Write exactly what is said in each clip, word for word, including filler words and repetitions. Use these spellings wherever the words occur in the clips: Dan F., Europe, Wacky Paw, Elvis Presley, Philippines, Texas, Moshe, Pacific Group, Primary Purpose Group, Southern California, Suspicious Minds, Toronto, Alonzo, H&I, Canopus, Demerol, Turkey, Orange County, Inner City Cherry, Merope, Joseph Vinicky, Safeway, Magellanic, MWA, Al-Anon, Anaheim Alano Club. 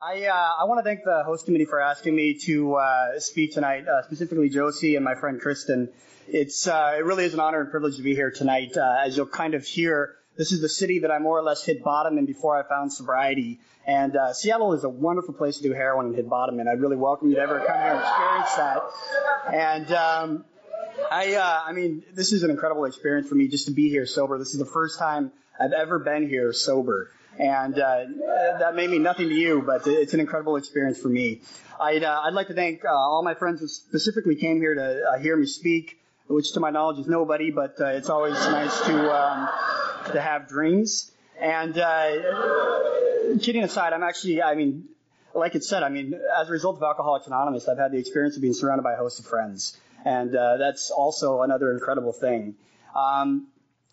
I, uh, I want to thank the host committee for asking me to uh, speak tonight, uh, specifically Josie and my friend Kristen. It's uh, it really is an honor and privilege to be here tonight. Uh, as you'll kind of hear, this is the city that I more or less hit bottom in before I found sobriety. And uh, Seattle is a wonderful place to do heroin and hit bottom in. I'd really welcome you to ever come here and experience that. And um, I, uh, I mean, this is an incredible experience for me just to be here sober. This is the first time I've ever been here sober. And uh, that may mean nothing to you, but it's an incredible experience for me. I'd, uh, I'd like to thank uh, all my friends who specifically came here to uh, hear me speak, which to my knowledge is nobody, but uh, it's always nice to um, to have dreams. And uh, kidding aside, I'm actually, I mean, like it said, I mean, as a result of Alcoholics Anonymous, I've had the experience of being surrounded by a host of friends. And uh, that's also another incredible thing. Um,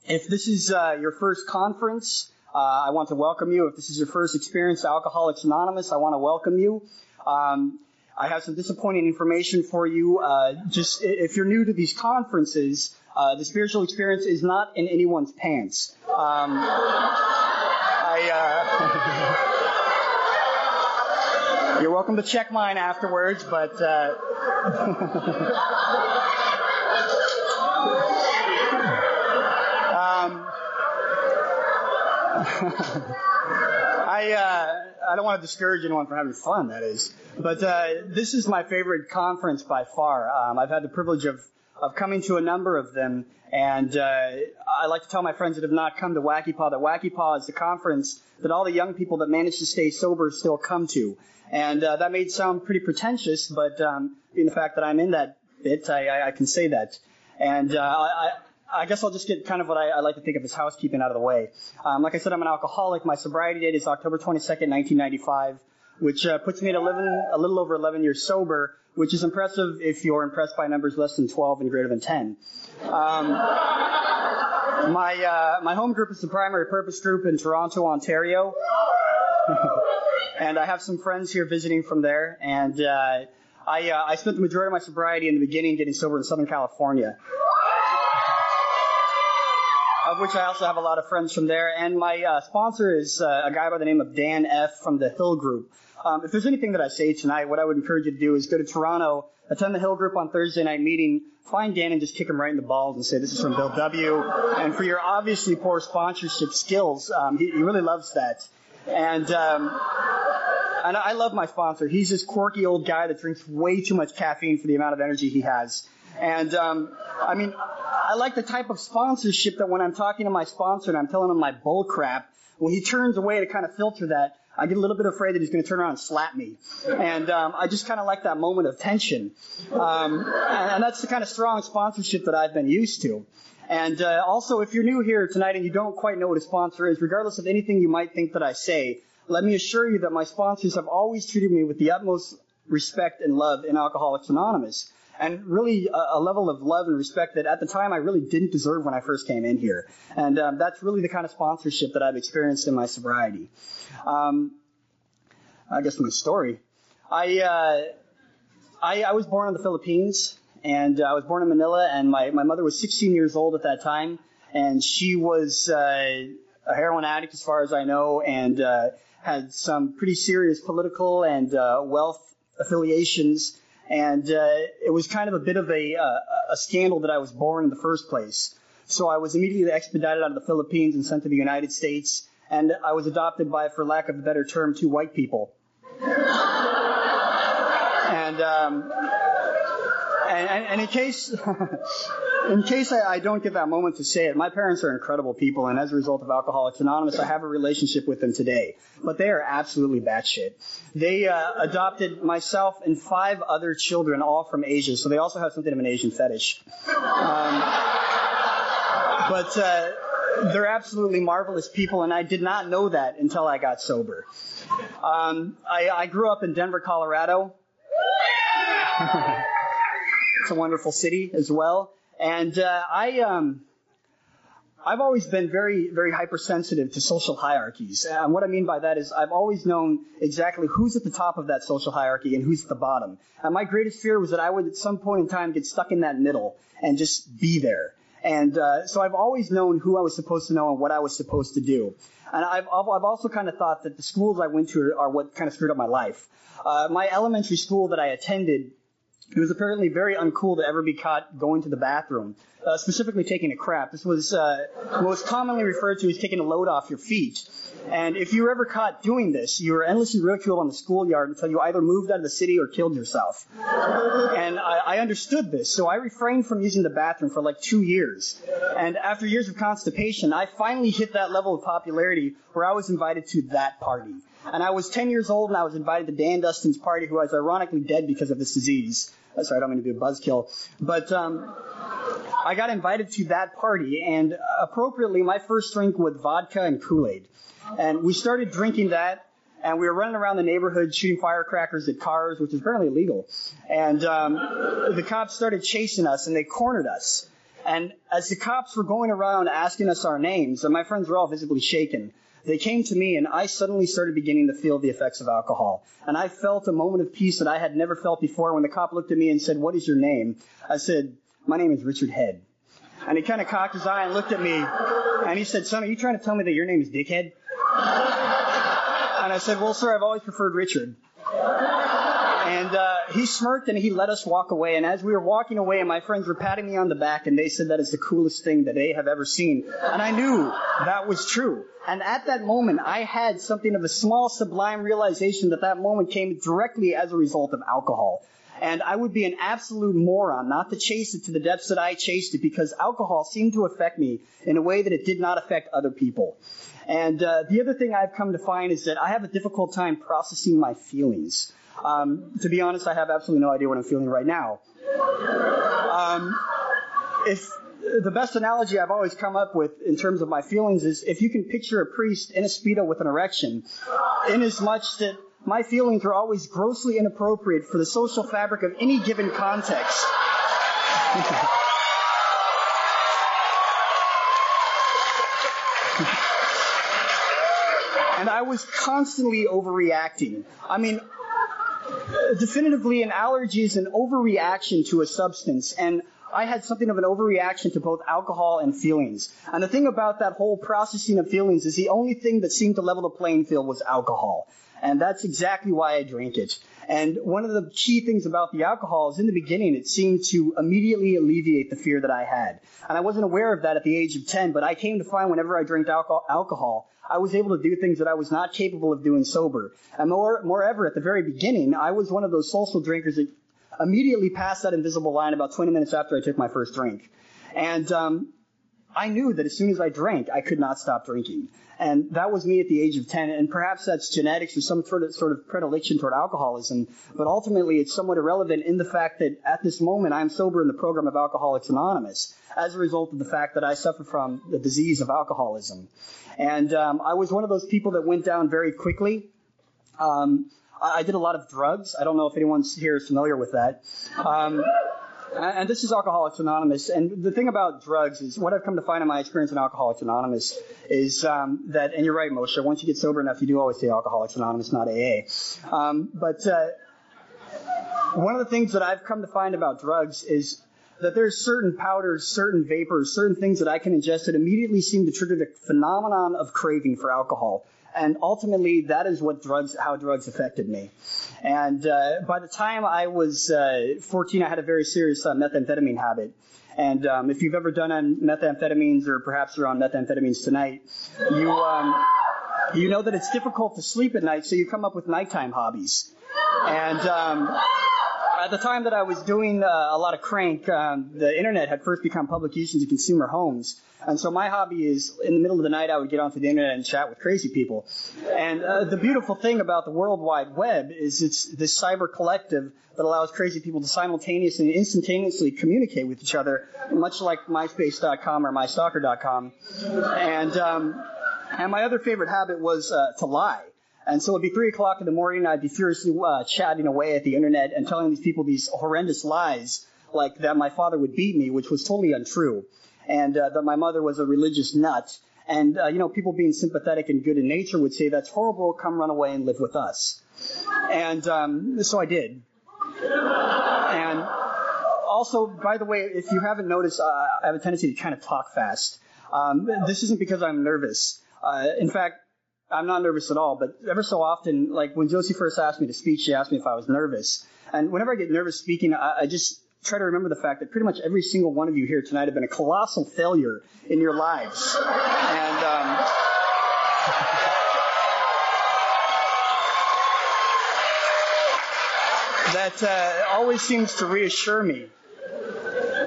if this is uh, your first conference, Uh, I want to welcome you. If this is your first experience at Alcoholics Anonymous, I want to welcome you. Um, I have some disappointing information for you. Uh, just if you're new to these conferences, uh, the spiritual experience is not in anyone's pants. Um, I, uh, you're welcome to check mine afterwards, but... Uh, um, I uh, I don't want to discourage anyone from having fun, that is. But uh, this is my favorite conference by far. Um, I've had the privilege of, of coming to a number of them, and uh, I like to tell my friends that have not come to Wacky Paw that Wacky Paw is the conference that all the young people that manage to stay sober still come to. And uh, that may sound pretty pretentious, but um, being the fact that I'm in that bit, I, I, I can say that. And uh, I... I guess I'll just get kind of what I, I like to think of as housekeeping out of the way. Um, like I said, I'm an alcoholic. My sobriety date is October twenty-second, nineteen ninety-five, which uh, puts me at eleven, a little over eleven years sober, which is impressive if you're impressed by numbers less than twelve and greater than ten. Um, my, uh, my home group is the Primary Purpose Group in Toronto, Ontario. And I have some friends here visiting from there. And uh, I, uh, I spent the majority of my sobriety in the beginning getting sober in Southern California, of which I also have a lot of friends from there. And my uh, sponsor is uh, a guy by the name of Dan F. from the Hill Group. Um, if there's anything that I say tonight, what I would encourage you to do is go to Toronto, attend the Hill Group on Thursday night meeting, find Dan and just kick him right in the balls and say, this is from Bill W. And for your obviously poor sponsorship skills, um, he, he really loves that. And, um, and I love my sponsor. He's this quirky old guy that drinks way too much caffeine for the amount of energy he has. And, um, I mean, I like the type of sponsorship that when I'm talking to my sponsor and I'm telling him my bull crap, when he turns away to kind of filter that, I get a little bit afraid that he's going to turn around and slap me. And um, I just kind of like that moment of tension. Um, and, and that's the kind of strong sponsorship that I've been used to. And uh, also, if you're new here tonight and you don't quite know what a sponsor is, regardless of anything you might think that I say, let me assure you that my sponsors have always treated me with the utmost respect and love in Alcoholics Anonymous. And really a level of love and respect that at the time I really didn't deserve when I first came in here. And um, that's really the kind of sponsorship that I've experienced in my sobriety. Um, I guess my story. I, uh, I I was born in the Philippines, and I was born in Manila, and my, my mother was sixteen years old at that time, and she was uh, a heroin addict as far as I know, and uh, had some pretty serious political and uh, wealth affiliations. And uh, it was kind of a bit of a, uh, a scandal that I was born in the first place. So I was immediately expedited out of the Philippines and sent to the United States. And I was adopted by, for lack of a better term, two white people. and, um, and, and and in case in case I, I don't get that moment to say it, my parents are incredible people. And as a result of Alcoholics Anonymous, I have a relationship with them today. But they are absolutely batshit. They uh, adopted myself and five other children, all from Asia, so they also have something of an Asian fetish. Um, but uh, they're absolutely marvelous people, and I did not know that until I got sober. Um, I, I grew up in Denver, Colorado. It's a wonderful city as well. And uh, I... Um, I've always been very, very hypersensitive to social hierarchies. And what I mean by that is I've always known exactly who's at the top of that social hierarchy and who's at the bottom. And my greatest fear was that I would at some point in time get stuck in that middle and just be there. And uh, so I've always known who I was supposed to know and what I was supposed to do. And I've, I've also kind of thought that the schools I went to are, are what kind of screwed up my life. Uh, my elementary school that I attended, it was apparently very uncool to ever be caught going to the bathroom, uh, specifically taking a crap. This was uh, what was commonly referred to as taking a load off your feet. And if you were ever caught doing this, you were endlessly ridiculed on the schoolyard until you either moved out of the city or killed yourself. And I, I understood this, so I refrained from using the bathroom for like two years. And after years of constipation, I finally hit that level of popularity where I was invited to that party. And I was ten years old, and I was invited to Dan Dustin's party, who was ironically dead because of this disease. Sorry, I don't mean to do a buzzkill. But um, I got invited to that party, and appropriately, my first drink was vodka and Kool-Aid. And we started drinking that, and we were running around the neighborhood shooting firecrackers at cars, which is apparently illegal. And um, the cops started chasing us, and they cornered us. And as the cops were going around asking us our names, and my friends were all visibly shaken, they came to me, and I suddenly started beginning to feel the effects of alcohol. And I felt a moment of peace that I had never felt before when the cop looked at me and said, "What is your name?" I said, "My name is Richard Head." And he kind of cocked his eye and looked at me, and he said, "Son, are you trying to tell me that your name is Dickhead?" And I said, "Well, sir, I've always preferred Richard." And uh, he smirked, and he let us walk away. And as we were walking away, my friends were patting me on the back, and they said that is the coolest thing that they have ever seen. And I knew that was true. And at that moment, I had something of a small, sublime realization that that moment came directly as a result of alcohol. And I would be an absolute moron not to chase it to the depths that I chased it, because alcohol seemed to affect me in a way that it did not affect other people. And uh, the other thing I've come to find is that I have a difficult time processing my feelings. Um, to be honest, I have absolutely no idea what I'm feeling right now. Um, if... The best analogy I've always come up with in terms of my feelings is if you can picture a priest in a Speedo with an erection, inasmuch that my feelings are always grossly inappropriate for the social fabric of any given context. And I was constantly overreacting. I mean, definitively, an allergy is an overreaction to a substance, and I had something of an overreaction to both alcohol and feelings. And the thing about that whole processing of feelings is the only thing that seemed to level the playing field was alcohol. And that's exactly why I drank it. And one of the key things about the alcohol is in the beginning, it seemed to immediately alleviate the fear that I had. And I wasn't aware of that at the age of ten, but I came to find whenever I drank alcohol, alcohol I was able to do things that I was not capable of doing sober. And more, moreover, at the very beginning, I was one of those social drinkers that immediately passed that invisible line about twenty minutes after I took my first drink. And um, I knew that as soon as I drank, I could not stop drinking. And that was me at the age of ten, and perhaps that's genetics or some sort of, sort of predilection toward alcoholism, but ultimately it's somewhat irrelevant in the fact that at this moment I'm sober in the program of Alcoholics Anonymous as a result of the fact that I suffer from the disease of alcoholism. And um, I was one of those people that went down very quickly. Um I did a lot of drugs. I don't know if anyone here is familiar with that. Um, and this is Alcoholics Anonymous. And the thing about drugs is what I've come to find in my experience in Alcoholics Anonymous is um, that, and you're right, Moshe, once you get sober enough, you do always say Alcoholics Anonymous, not A A. Um, but uh, one of the things that I've come to find about drugs is that there's certain powders, certain vapors, certain things that I can ingest that immediately seem to trigger the phenomenon of craving for alcohol. And ultimately, that is what drugs, how drugs affected me. And uh, by the time I was uh, fourteen, I had a very serious uh, methamphetamine habit. And um, if you've ever done methamphetamines, or perhaps you're on methamphetamines tonight, you um, you know that it's difficult to sleep at night, so you come up with nighttime hobbies. And um, at the time that I was doing uh, a lot of crank, um, the internet had first become public use into consumer homes. And so my hobby is, in the middle of the night, I would get onto the internet and chat with crazy people. And uh, the beautiful thing about the World Wide Web is it's this cyber collective that allows crazy people to simultaneously and instantaneously communicate with each other, much like MySpace dot com or My Stalker dot com. And, um, and my other favorite habit was uh, to lie. And so it'd be three o'clock in the morning, I'd be furiously uh, chatting away at the internet and telling these people these horrendous lies, like that my father would beat me, which was totally untrue. and uh, that my mother was a religious nut. And, uh, you know, people being sympathetic and good in nature would say, that's horrible, come run away and live with us. And um, so I did. And also, by the way, if you haven't noticed, uh, I have a tendency to kind of talk fast. Um, this isn't because I'm nervous. Uh, in fact, I'm not nervous at all, but ever so often, like when Josie first asked me to speak, she asked me if I was nervous. And whenever I get nervous speaking, I, I just try to remember the fact that pretty much every single one of you here tonight have been a colossal failure in your lives. And um, that uh, always seems to reassure me.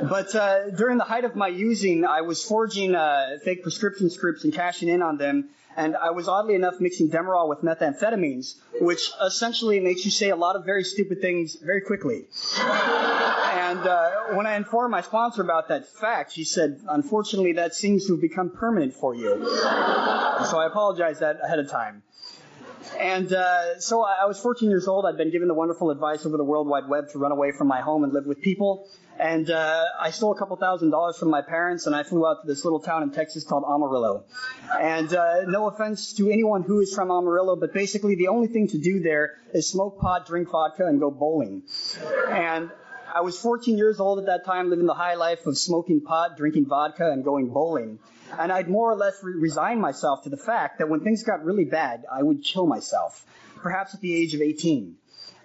But uh, during the height of my using, I was forging uh, fake prescription scripts and cashing in on them, and I was oddly enough mixing Demerol with methamphetamines, which essentially makes you say a lot of very stupid things very quickly. And uh, when I informed my sponsor about that fact, she said, unfortunately, that seems to have become permanent for you. So I apologize that ahead of time. And uh, so I was fourteen years old. I'd been given the wonderful advice over the World Wide Web to run away from my home and live with people. And uh, I stole a couple thousand dollars from my parents, and I flew out to this little town in Texas called Amarillo. And uh, no offense to anyone who is from Amarillo, but basically the only thing to do there is smoke pot, drink vodka, and go bowling. And I was fourteen years old at that time, living the high life of smoking pot, drinking vodka, and going bowling. And I'd more or less re- resigned myself to the fact that when things got really bad, I would kill myself, perhaps at the age of eighteen.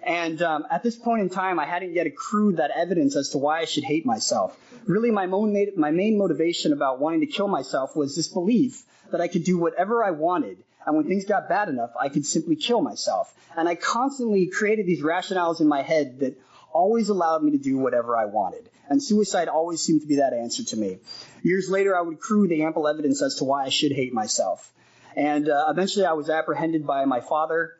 And um, at this point in time, I hadn't yet accrued that evidence as to why I should hate myself. Really, my, mo- my main motivation about wanting to kill myself was this belief that I could do whatever I wanted, and when things got bad enough, I could simply kill myself. And I constantly created these rationales in my head that always allowed me to do whatever I wanted. And suicide always seemed to be that answer to me. Years later, I would accrue the ample evidence as to why I should hate myself. And uh, eventually I was apprehended by my father.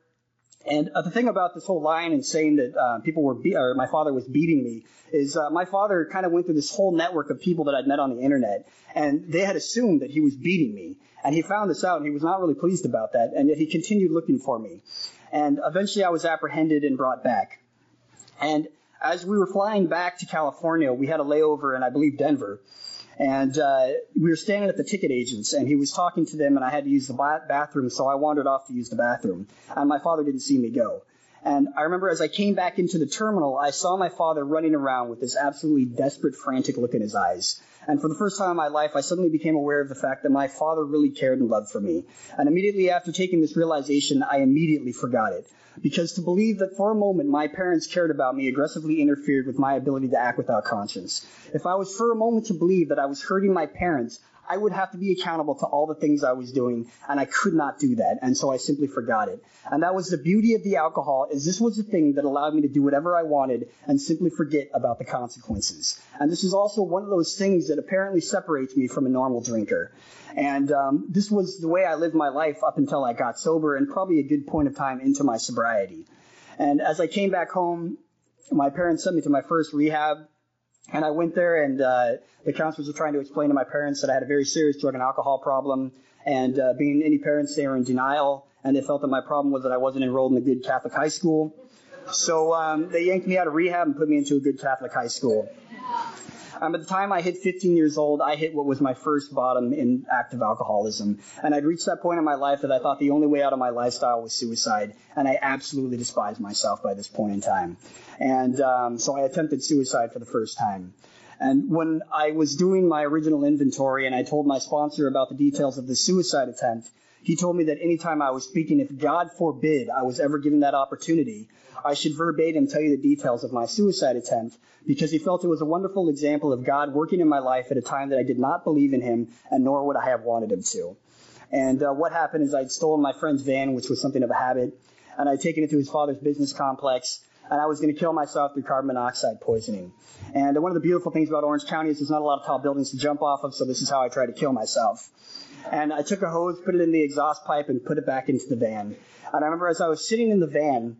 And uh, the thing about this whole line and saying that uh, people were be- or my father was beating me is uh, my father kind of went through this whole network of people that I'd met on the internet, and they had assumed that he was beating me. And he found this out, and he was not really pleased about that, and yet he continued looking for me. And eventually I was apprehended and brought back. And as we were flying back to California, we had a layover in, I believe, Denver. And uh, we were standing at the ticket agents, and he was talking to them, and I had to use the ba- bathroom, so I wandered off to use the bathroom. And my father didn't see me go. And I remember as I came back into the terminal, I saw my father running around with this absolutely desperate, frantic look in his eyes. And for the first time in my life, I suddenly became aware of the fact that my father really cared and loved for me. And immediately after taking this realization, I immediately forgot it. Because to believe that for a moment my parents cared about me aggressively interfered with my ability to act without conscience. If I was for a moment to believe that I was hurting my parents, I would have to be accountable to all the things I was doing, and I could not do that, and so I simply forgot it. And that was the beauty of the alcohol, is this was the thing that allowed me to do whatever I wanted and simply forget about the consequences. And this is also one of those things that apparently separates me from a normal drinker. And um, this was the way I lived my life up until I got sober, and probably a good point of time into my sobriety. And as I came back home, my parents sent me to my first rehab. And I went there, and uh, the counselors were trying to explain to my parents that I had a very serious drug and alcohol problem. And uh, being any parents, they were in denial, and they felt that my problem was that I wasn't enrolled in a good Catholic high school. So um, they yanked me out of rehab and put me into a good Catholic high school. Um, at the time I hit fifteen years old, I hit what was my first bottom in active alcoholism. And I'd reached that point in my life that I thought the only way out of my lifestyle was suicide. And I absolutely despised myself by this point in time. And um, so I attempted suicide for the first time. And when I was doing my original inventory and I told my sponsor about the details of the suicide attempt, he told me that any time I was speaking, if God forbid I was ever given that opportunity, I should verbatim tell you the details of my suicide attempt, because he felt it was a wonderful example of God working in my life at a time that I did not believe in him, and nor would I have wanted him to. And uh, what happened is I'd stolen my friend's van, which was something of a habit, and I'd taken it to his father's business complex, and I was going to kill myself through carbon monoxide poisoning. And one of the beautiful things about Orange County is there's not a lot of tall buildings to jump off of, so this is how I tried to kill myself. And I took a hose, put it in the exhaust pipe, and put it back into the van. And I remember as I was sitting in the van,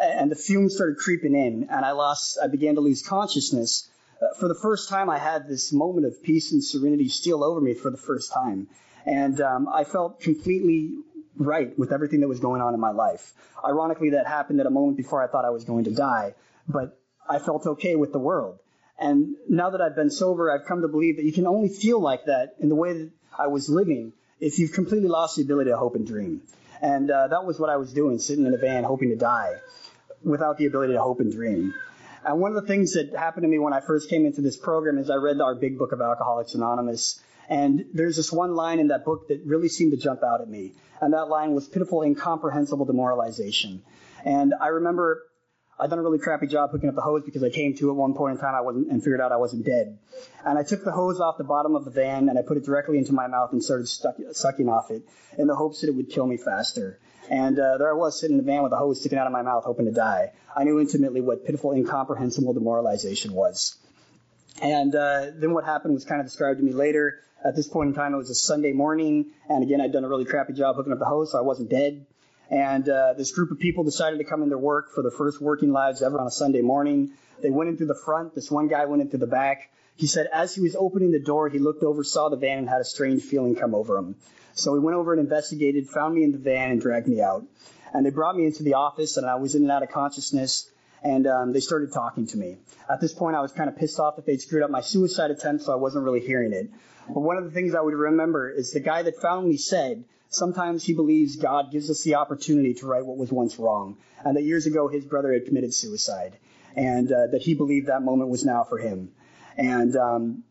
and the fumes started creeping in, and I lost, I began to lose consciousness. Uh, for the first time, I had this moment of peace and serenity steal over me for the first time. And um, I felt completely right with everything that was going on in my life. Ironically, that happened at a moment before I thought I was going to die, but I felt okay with the world. And now that I've been sober, I've come to believe that you can only feel like that in the way that I was living if you've completely lost the ability to hope and dream. And uh, that was what I was doing, sitting in a van hoping to die without the ability to hope and dream. And one of the things that happened to me when I first came into this program is I read our big book of Alcoholics Anonymous. And there's this one line in that book that really seemed to jump out at me. And that line was pitiful, incomprehensible demoralization. And I remember I'd done a really crappy job hooking up the hose because I came to at one point in time I wasn't, and figured out I wasn't dead. And I took the hose off the bottom of the van and I put it directly into my mouth and started stuck, sucking off it in the hopes that it would kill me faster. And uh, there I was sitting in the van with the hose sticking out of my mouth hoping to die. I knew intimately what pitiful, incomprehensible demoralization was. And uh, then what happened was kind of described to me later. At this point in time, it was a Sunday morning. And again, I'd done a really crappy job hooking up the hose, so I wasn't dead. And uh, this group of people decided to come into work for their first working lives ever on a Sunday morning. They went in through the front. This one guy went in through the back. He said as he was opening the door, he looked over, saw the van, and had a strange feeling come over him. So he went over and investigated, found me in the van, and dragged me out. And they brought me into the office, and I was in and out of consciousness. And um, they started talking to me. At this point, I was kind of pissed off that they'd screwed up my suicide attempt, so I wasn't really hearing it. But one of the things I would remember is the guy that found me said, sometimes he believes God gives us the opportunity to right what was once wrong, and that years ago his brother had committed suicide, and uh, that he believed that moment was now for him. And um,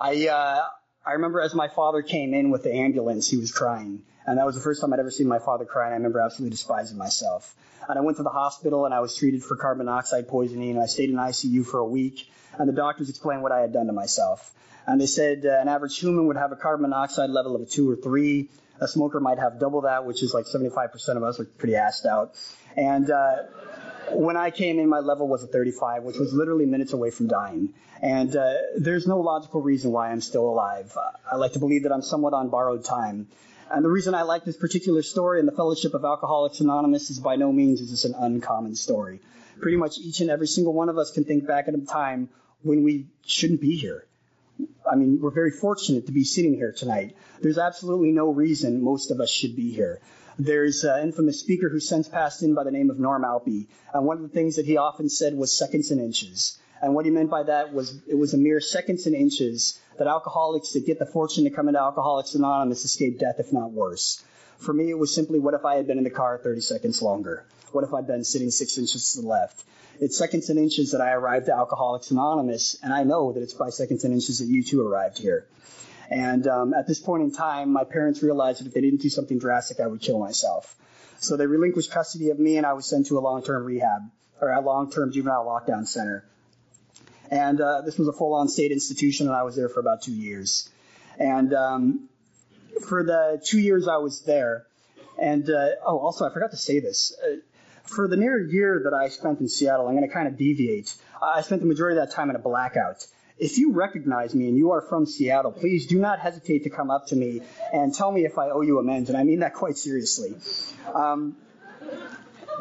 I uh, I remember as my father came in with the ambulance, he was crying. And that was the first time I'd ever seen my father cry, and I remember absolutely despising myself. And I went to the hospital, and I was treated for carbon monoxide poisoning, and I stayed in I C U for a week, and the doctors explained what I had done to myself. And they said uh, an average human would have a carbon monoxide level of a two or three. A smoker might have double that, which is like seventy-five percent of us are pretty assed out. And uh, when I came in, my level was a thirty-five, which was literally minutes away from dying. And uh, there's no logical reason why I'm still alive. I like to believe that I'm somewhat on borrowed time. And the reason I like this particular story in the Fellowship of Alcoholics Anonymous is by no means is this an uncommon story. Pretty much each and every single one of us can think back at a time when we shouldn't be here. I mean, we're very fortunate to be sitting here tonight. There's absolutely no reason most of us should be here. There's an infamous speaker who since passed in by the name of Norm Alpi. And one of the things that he often said was seconds and inches. And what he meant by that was it was a mere seconds and inches that alcoholics that get the fortune to come into Alcoholics Anonymous escape death, if not worse. For me, it was simply, what if I had been in the car thirty seconds longer? What if I'd been sitting six inches to the left? It's seconds and inches that I arrived at Alcoholics Anonymous, and I know that it's by seconds and inches that you two arrived here. And um, at this point in time, my parents realized that if they didn't do something drastic, I would kill myself. So they relinquished custody of me, and I was sent to a long-term rehab, or a long-term juvenile lockdown center. And uh, this was a full-on state institution, and I was there for about two years. And um, for the two years I was there, and uh, oh, also I forgot to say this. Uh, for the near year that I spent in Seattle, I'm going to kind of deviate. I spent the majority of that time in a blackout. If you recognize me and you are from Seattle, please do not hesitate to come up to me and tell me if I owe you amends, and I mean that quite seriously. Um,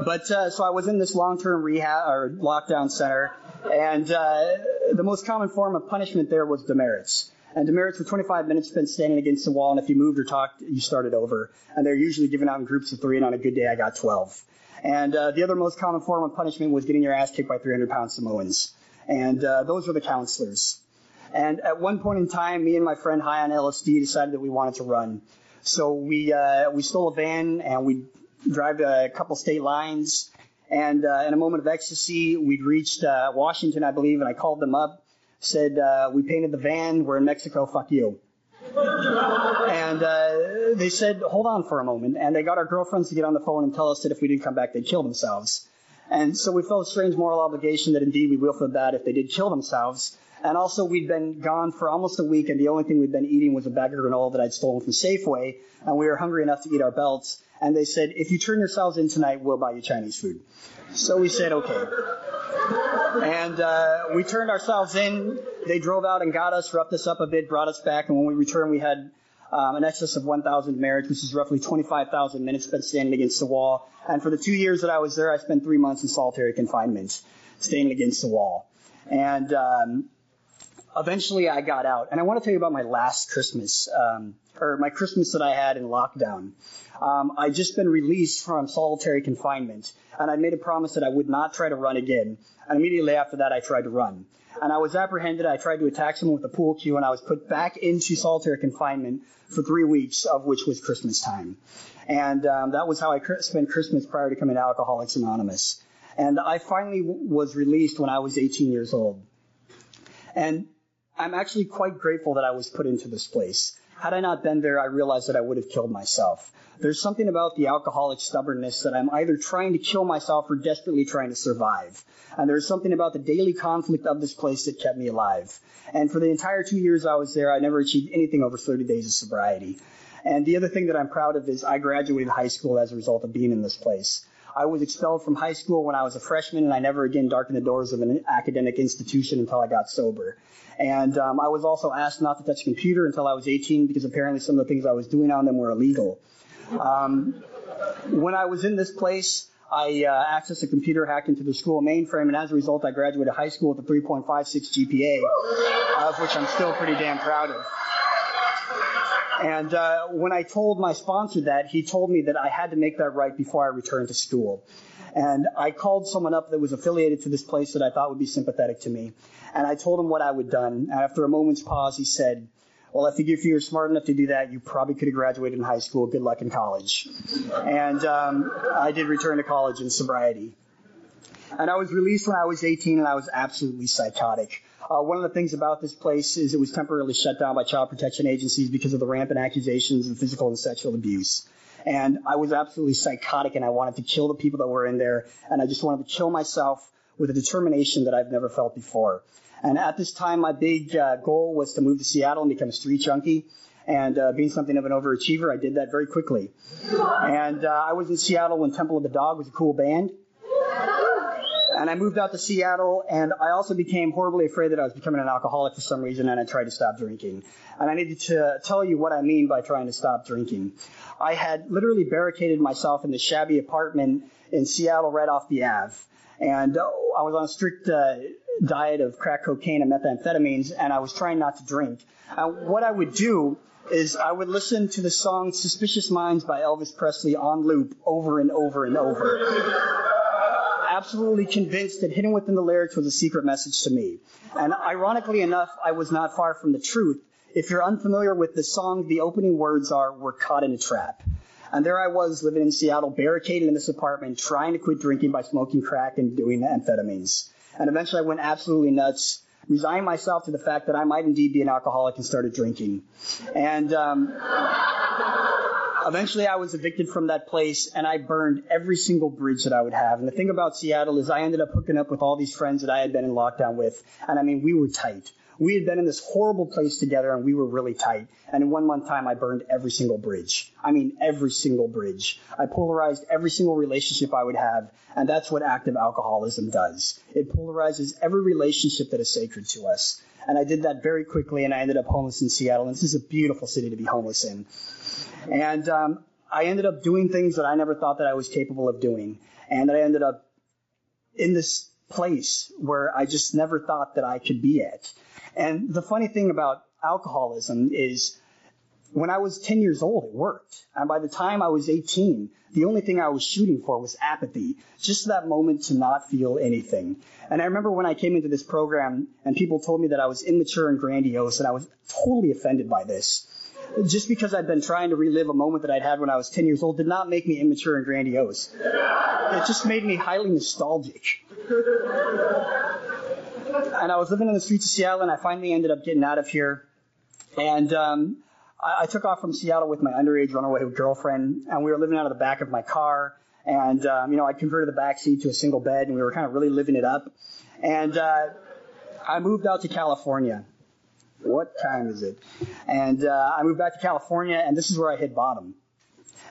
but uh, so I was in this long-term rehab or lockdown center, and uh, the most common form of punishment there was demerits. And demerits were twenty-five minutes spent standing against the wall, and if you moved or talked, you started over. And they're usually given out in groups of three, and on a good day, I got twelve. And uh, the other most common form of punishment was getting your ass kicked by three hundred pound Samoans. And uh, those were the counselors. And at one point in time, me and my friend high on L S D decided that we wanted to run. So we uh, we stole a van, and we drive a couple state lines. And uh, in a moment of ecstasy, we'd reached uh, Washington, I believe, and I called them up, said, uh, we painted the van, we're in Mexico, fuck you. And uh, they said, hold on for a moment. And they got our girlfriends to get on the phone and tell us that if we didn't come back, they'd kill themselves. And so we felt a strange moral obligation that indeed we will feel bad if they did kill themselves. And also we'd been gone for almost a week, and the only thing we'd been eating was a bag of granola that I'd stolen from Safeway, and we were hungry enough to eat our belts. And they said, if you turn yourselves in tonight, we'll buy you Chinese food. So we said, okay. And uh, we turned ourselves in. They drove out and got us, roughed us up a bit, brought us back. And when we returned, we had um, an excess of one thousand marriage, which is roughly twenty-five thousand minutes spent standing against the wall. And for the two years that I was there, I spent three months in solitary confinement, standing against the wall. And um, eventually I got out. And I want to tell you about my last Christmas, um, or my Christmas that I had in lockdown. Um, I'd just been released from solitary confinement, and I made a promise that I would not try to run again. And immediately after that, I tried to run. And I was apprehended. I tried to attack someone with a pool cue, and I was put back into solitary confinement for three weeks, of which was Christmas time. And um, that was how I spent Christmas prior to coming to Alcoholics Anonymous. And I finally was released when I was eighteen years old. And I'm actually quite grateful that I was put into this place. Had I not been there, I realized that I would have killed myself. There's something about the alcoholic stubbornness that I'm either trying to kill myself or desperately trying to survive. And there's something about the daily conflict of this place that kept me alive. And for the entire two years I was there, I never achieved anything over thirty days of sobriety. And the other thing that I'm proud of is I graduated high school as a result of being in this place. I was expelled from high school when I was a freshman, and I never again darkened the doors of an academic institution until I got sober. And um, I was also asked not to touch a computer until I was eighteen, because apparently some of the things I was doing on them were illegal. Um, when I was in this place, I uh, accessed a computer, hacked into the school mainframe, and as a result, I graduated high school with a three point five six G P A, of which I'm still pretty damn proud of. And uh, when I told my sponsor that, he told me that I had to make that right before I returned to school. And I called someone up that was affiliated to this place that I thought would be sympathetic to me. And I told him what I would done. And after a moment's pause, he said, "Well, I figure if you were smart enough to do that, you probably could have graduated in high school. Good luck in college." And um, I did return to college in sobriety. And I was released when I was eighteen, and I was absolutely psychotic. Uh, one of the things about this place is it was temporarily shut down by child protection agencies because of the rampant accusations of physical and sexual abuse. And I was absolutely psychotic, and I wanted to kill the people that were in there, and I just wanted to kill myself with a determination that I've never felt before. And at this time, my big uh, goal was to move to Seattle and become a street junkie. And uh, being something of an overachiever, I did that very quickly. And uh, I was in Seattle when Temple of the Dog was a cool band. And I moved out to Seattle, and I also became horribly afraid that I was becoming an alcoholic for some reason, and I tried to stop drinking. And I needed to tell you what I mean by trying to stop drinking. I had literally barricaded myself in the shabby apartment in Seattle right off the Ave. And uh, I was on a strict uh, diet of crack cocaine and methamphetamines, and I was trying not to drink. Uh, what I would do is I would listen to the song Suspicious Minds by Elvis Presley on loop over and over and over. Absolutely convinced that hidden within the lyrics was a secret message to me. And ironically enough, I was not far from the truth. If you're unfamiliar with the song, the opening words are, "We're caught in a trap." And there I was, living in Seattle, barricaded in this apartment, trying to quit drinking by smoking crack and doing amphetamines. And eventually I went absolutely nuts, resigning myself to the fact that I might indeed be an alcoholic, and started drinking. And um, eventually I was evicted from that place, and I burned every single bridge that I would have. And the thing about Seattle is I ended up hooking up with all these friends that I had been in lockdown with. And I mean, we were tight. We had been in this horrible place together, and we were really tight. And in one month time, I burned every single bridge. I mean, every single bridge. I polarized every single relationship I would have, and that's what active alcoholism does. It polarizes every relationship that is sacred to us. And I did that very quickly, and I ended up homeless in Seattle. And this is a beautiful city to be homeless in. And um, I ended up doing things that I never thought that I was capable of doing. And I ended up in this place where I just never thought that I could be at. And the funny thing about alcoholism is when I was ten years old, it worked. And by the time I was eighteen, the only thing I was shooting for was apathy, just that moment to not feel anything. And I remember when I came into this program and people told me that I was immature and grandiose, and I was totally offended by this. Just because I'd been trying to relive a moment that I'd had when I was ten years old did not make me immature and grandiose. It just made me highly nostalgic. And I was living in the streets of Seattle, and I finally ended up getting out of here. And um, I, I took off from Seattle with my underage runaway girlfriend, and we were living out of the back of my car. And, um, you know, I converted the backseat to a single bed, and we were kind of really living it up. And uh, I moved out to California. What time is it? And uh, I moved back to California, and this is where I hit bottom.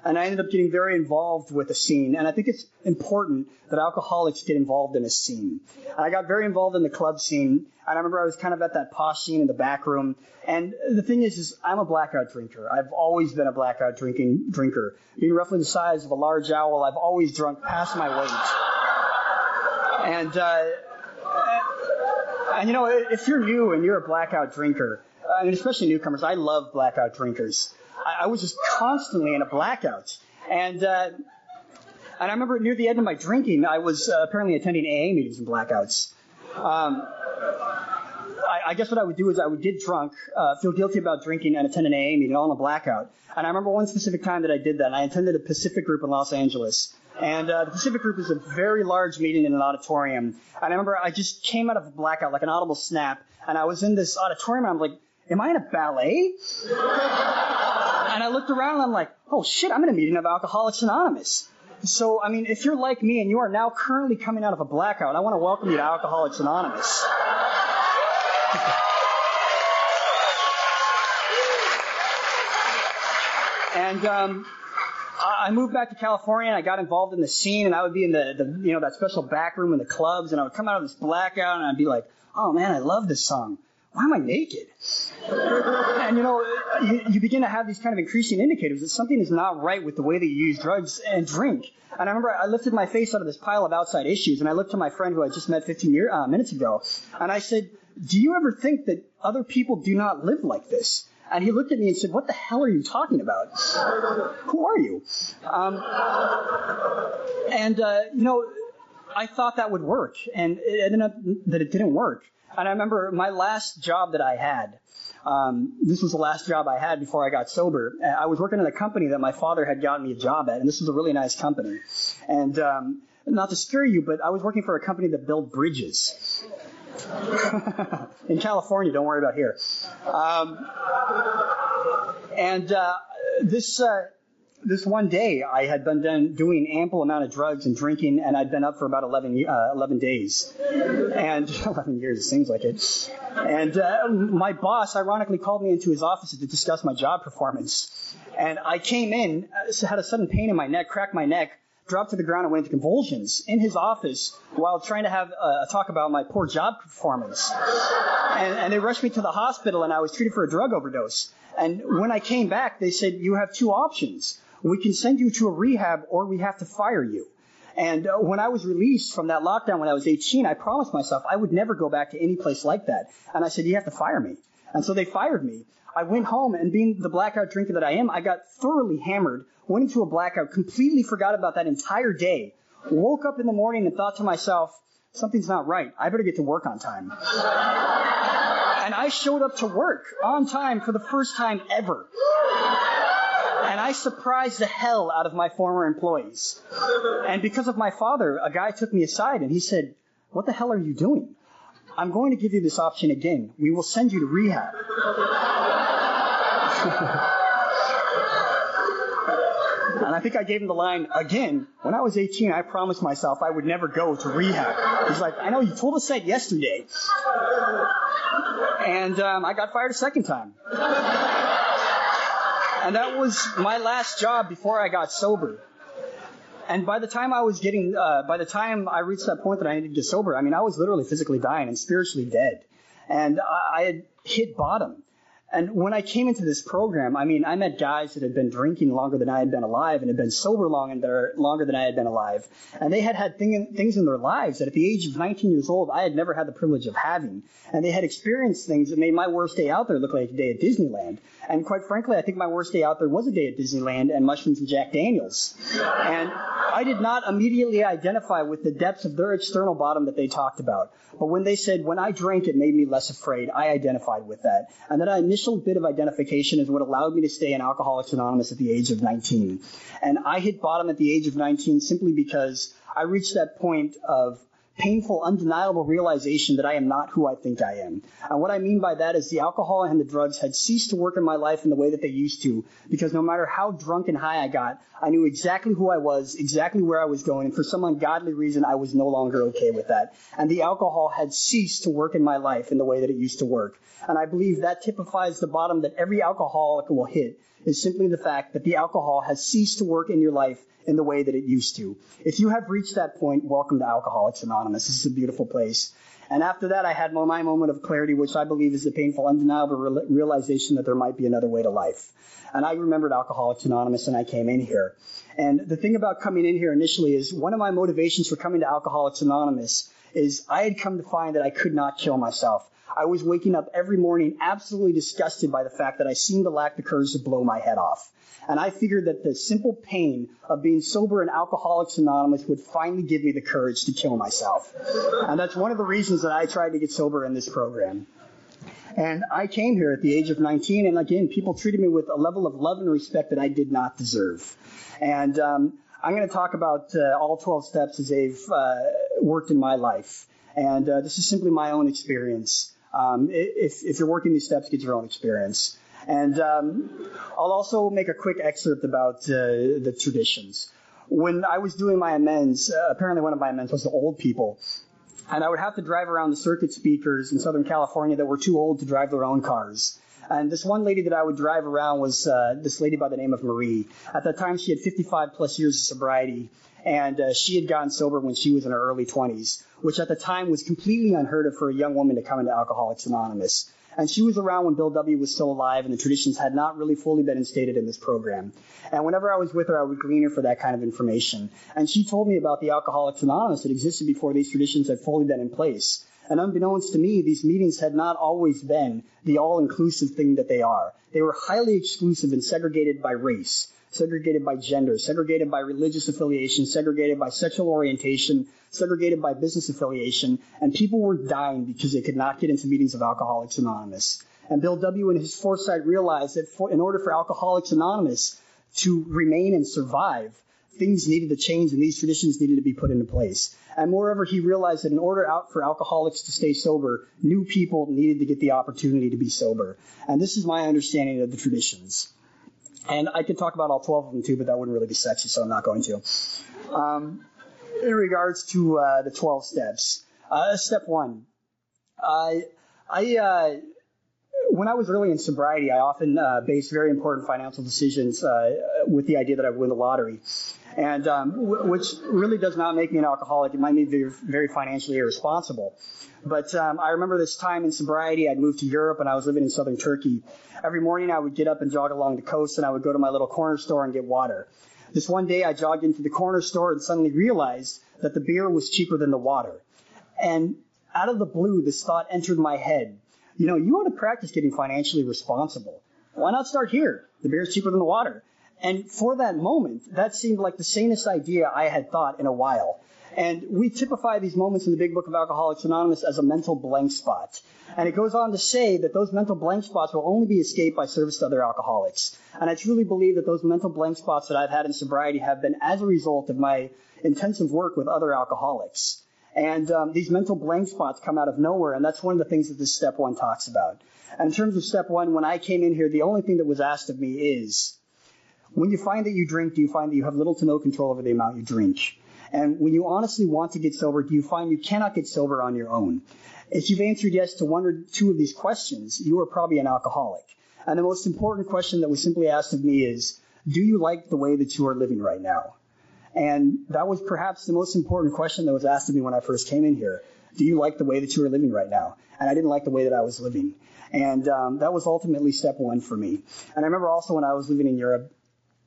And I ended up getting very involved with a scene. And I think it's important that alcoholics get involved in a scene. And I got very involved in the club scene. And I remember I was kind of at that posh scene in the back room. And the thing is, is I'm a blackout drinker. I've always been a blackout drinking drinker. Being roughly the size of a large owl, I've always drunk past my weight. And uh, Yeah, and you know, if you're new and you're a blackout drinker, uh, and especially newcomers, I love blackout drinkers. I, I was just constantly in a blackout. And uh, and I remember near the end of my drinking, I was uh, apparently attending A A meetings and blackouts. Um, I, I guess what I would do is I would get drunk, uh, feel guilty about drinking, and attend an A A meeting, all in a blackout. And I remember one specific time that I did that, and I attended a Pacific Group in Los Angeles. And uh, the Pacific Group is a very large meeting in an auditorium. And I remember I just came out of a blackout, like an audible snap, and I was in this auditorium, and I'm like, am I in a ballet? And I looked around, and I'm like, oh, shit, I'm in a meeting of Alcoholics Anonymous. So, I mean, if you're like me and you are now currently coming out of a blackout, I want to welcome you to Alcoholics Anonymous. And um, I moved back to California, and I got involved in the scene, and I would be in the, the you know, that special back room in the clubs, and I would come out of this blackout, and I'd be like, oh, man, I love this song. Why am I naked? And, you know, you, you begin to have these kind of increasing indicators that something is not right with the way that you use drugs and drink. And I remember I lifted my face out of this pile of outside issues, and I looked to my friend who I just met fifteen year, uh, minutes ago, and I said, do you ever think that other people do not live like this? And he looked at me and said, what the hell are you talking about? Who are you? Um, and, uh, you know, I thought that would work, and it ended up that it didn't work. And I remember my last job that I had, um, this was the last job I had before I got sober. I was working at a company that my father had gotten me a job at, and this was a really nice company. And um, not to scare you, but I was working for a company that built bridges. In California, don't worry about here. Um, and uh, this uh, this one day, I had been done doing ample amount of drugs and drinking, and I'd been up for about eleven days, and eleven years, it seems like it. And uh, my boss, ironically, called me into his office to discuss my job performance. And I came in, had a sudden pain in my neck, cracked my neck, dropped to the ground and went into convulsions in his office while trying to have a talk about my poor job performance. And, and they rushed me to the hospital, and I was treated for a drug overdose. And when I came back, they said, you have two options. We can send you to a rehab, or we have to fire you. And uh, when I was released from that lockdown when I was eighteen, I promised myself I would never go back to any place like that. And I said, you have to fire me. And so they fired me. I went home, and being the blackout drinker that I am, I got thoroughly hammered, went into a blackout, completely forgot about that entire day, woke up in the morning and thought to myself, something's not right. I better get to work on time. And I showed up to work on time for the first time ever. And I surprised the hell out of my former employees. And because of my father, a guy took me aside, and he said, what the hell are you doing? I'm going to give you this option again. We will send you to rehab. And I think I gave him the line, again, when I was eighteen, I promised myself I would never go to rehab. He's like, I know, you told us that yesterday. And um, I got fired a second time. And that was my last job before I got sober. And by the time I was getting, uh, by the time I reached that point that I needed to get sober, I mean, I was literally physically dying and spiritually dead. And I had hit bottom. And when I came into this program, I mean, I met guys that had been drinking longer than I had been alive and had been sober long and longer than I had been alive. And they had had thing, things in their lives that at the age of nineteen years old, I had never had the privilege of having. And they had experienced things that made my worst day out there look like a day at Disneyland. And quite frankly, I think my worst day out there was a day at Disneyland and mushrooms and Jack Daniels. And I did not immediately identify with the depths of their external bottom that they talked about. But when they said, when I drank, it made me less afraid, I identified with that. And then I initial bit of identification is what allowed me to stay in Alcoholics Anonymous at the age of nineteen. And I hit bottom at the age of nineteen simply because I reached that point of painful, undeniable realization that I am not who I think I am. And what I mean by that is the alcohol and the drugs had ceased to work in my life in the way that they used to, because no matter how drunk and high I got, I knew exactly who I was, exactly where I was going, and for some ungodly reason, I was no longer okay with that. And the alcohol had ceased to work in my life in the way that it used to work. And I believe that typifies the bottom that every alcoholic will hit, is simply the fact that the alcohol has ceased to work in your life in the way that it used to. If you have reached that point, welcome to Alcoholics Anonymous. This is a beautiful place. And after that, I had my moment of clarity, which I believe is the painful, undeniable realization that there might be another way to life. And I remembered Alcoholics Anonymous, and I came in here. And the thing about coming in here initially is one of my motivations for coming to Alcoholics Anonymous is I had come to find that I could not kill myself. I was waking up every morning absolutely disgusted by the fact that I seemed to lack the courage to blow my head off. And I figured that the simple pain of being sober in Alcoholics Anonymous would finally give me the courage to kill myself. And that's one of the reasons that I tried to get sober in this program. And I came here at the age of nineteen, and again, people treated me with a level of love and respect that I did not deserve. And um, I'm going to talk about uh, all twelve steps as they've uh, worked in my life. And uh, this is simply my own experience. Um, if, if you're working these steps, get your own experience. And um, I'll also make a quick excerpt about uh, the traditions. When I was doing my amends, uh, apparently one of my amends was the old people. And I would have to drive around the circuit speakers in Southern California that were too old to drive their own cars. And this one lady that I would drive around was uh, this lady by the name of Marie. At that time, she had fifty-five plus years of sobriety. And uh, she had gotten sober when she was in her early twenties, which at the time was completely unheard of for a young woman to come into Alcoholics Anonymous. And she was around when Bill W. was still alive, and the traditions had not really fully been instated in this program. And whenever I was with her, I would glean her for that kind of information. And she told me about the Alcoholics Anonymous that existed before these traditions had fully been in place. And unbeknownst to me, these meetings had not always been the all-inclusive thing that they are. They were highly exclusive and segregated by race, segregated by gender, segregated by religious affiliation, segregated by sexual orientation, segregated by business affiliation, and people were dying because they could not get into meetings of Alcoholics Anonymous. And Bill W., in his foresight, realized that for, in order for Alcoholics Anonymous to remain and survive, things needed to change and these traditions needed to be put into place. And moreover, he realized that in order out for alcoholics to stay sober, new people needed to get the opportunity to be sober. And this is my understanding of the traditions. And I could talk about all twelve of them, too, but that wouldn't really be sexy, so I'm not going to. Um, in regards to uh, the twelve steps, uh, step one, I, I uh, when I was early in sobriety, I often uh, based very important financial decisions uh, with the idea that I would win the lottery, and um, w- which really does not make me an alcoholic. It might make me very financially irresponsible. But um, I remember this time in sobriety, I'd moved to Europe, and I was living in southern Turkey. Every morning, I would get up and jog along the coast, and I would go to my little corner store and get water. This one day, I jogged into the corner store and suddenly realized that the beer was cheaper than the water. And out of the blue, this thought entered my head. You know, you ought to practice getting financially responsible. Why not start here? The beer is cheaper than the water. And for that moment, that seemed like the sanest idea I had thought in a while. And we typify these moments in the Big Book of Alcoholics Anonymous as a mental blank spot. And it goes on to say that those mental blank spots will only be escaped by service to other alcoholics. And I truly believe that those mental blank spots that I've had in sobriety have been as a result of my intensive work with other alcoholics. And um, these mental blank spots come out of nowhere, and that's one of the things that this step one talks about. And in terms of step one, when I came in here, the only thing that was asked of me is, when you find that you drink, do you find that you have little to no control over the amount you drink? And when you honestly want to get sober, do you find you cannot get sober on your own? If you've answered yes to one or two of these questions, you are probably an alcoholic. And the most important question that was simply asked of me is, do you like the way that you are living right now? And that was perhaps the most important question that was asked of me when I first came in here. Do you like the way that you are living right now? And I didn't like the way that I was living. And um, that was ultimately step one for me. And I remember also when I was living in Europe,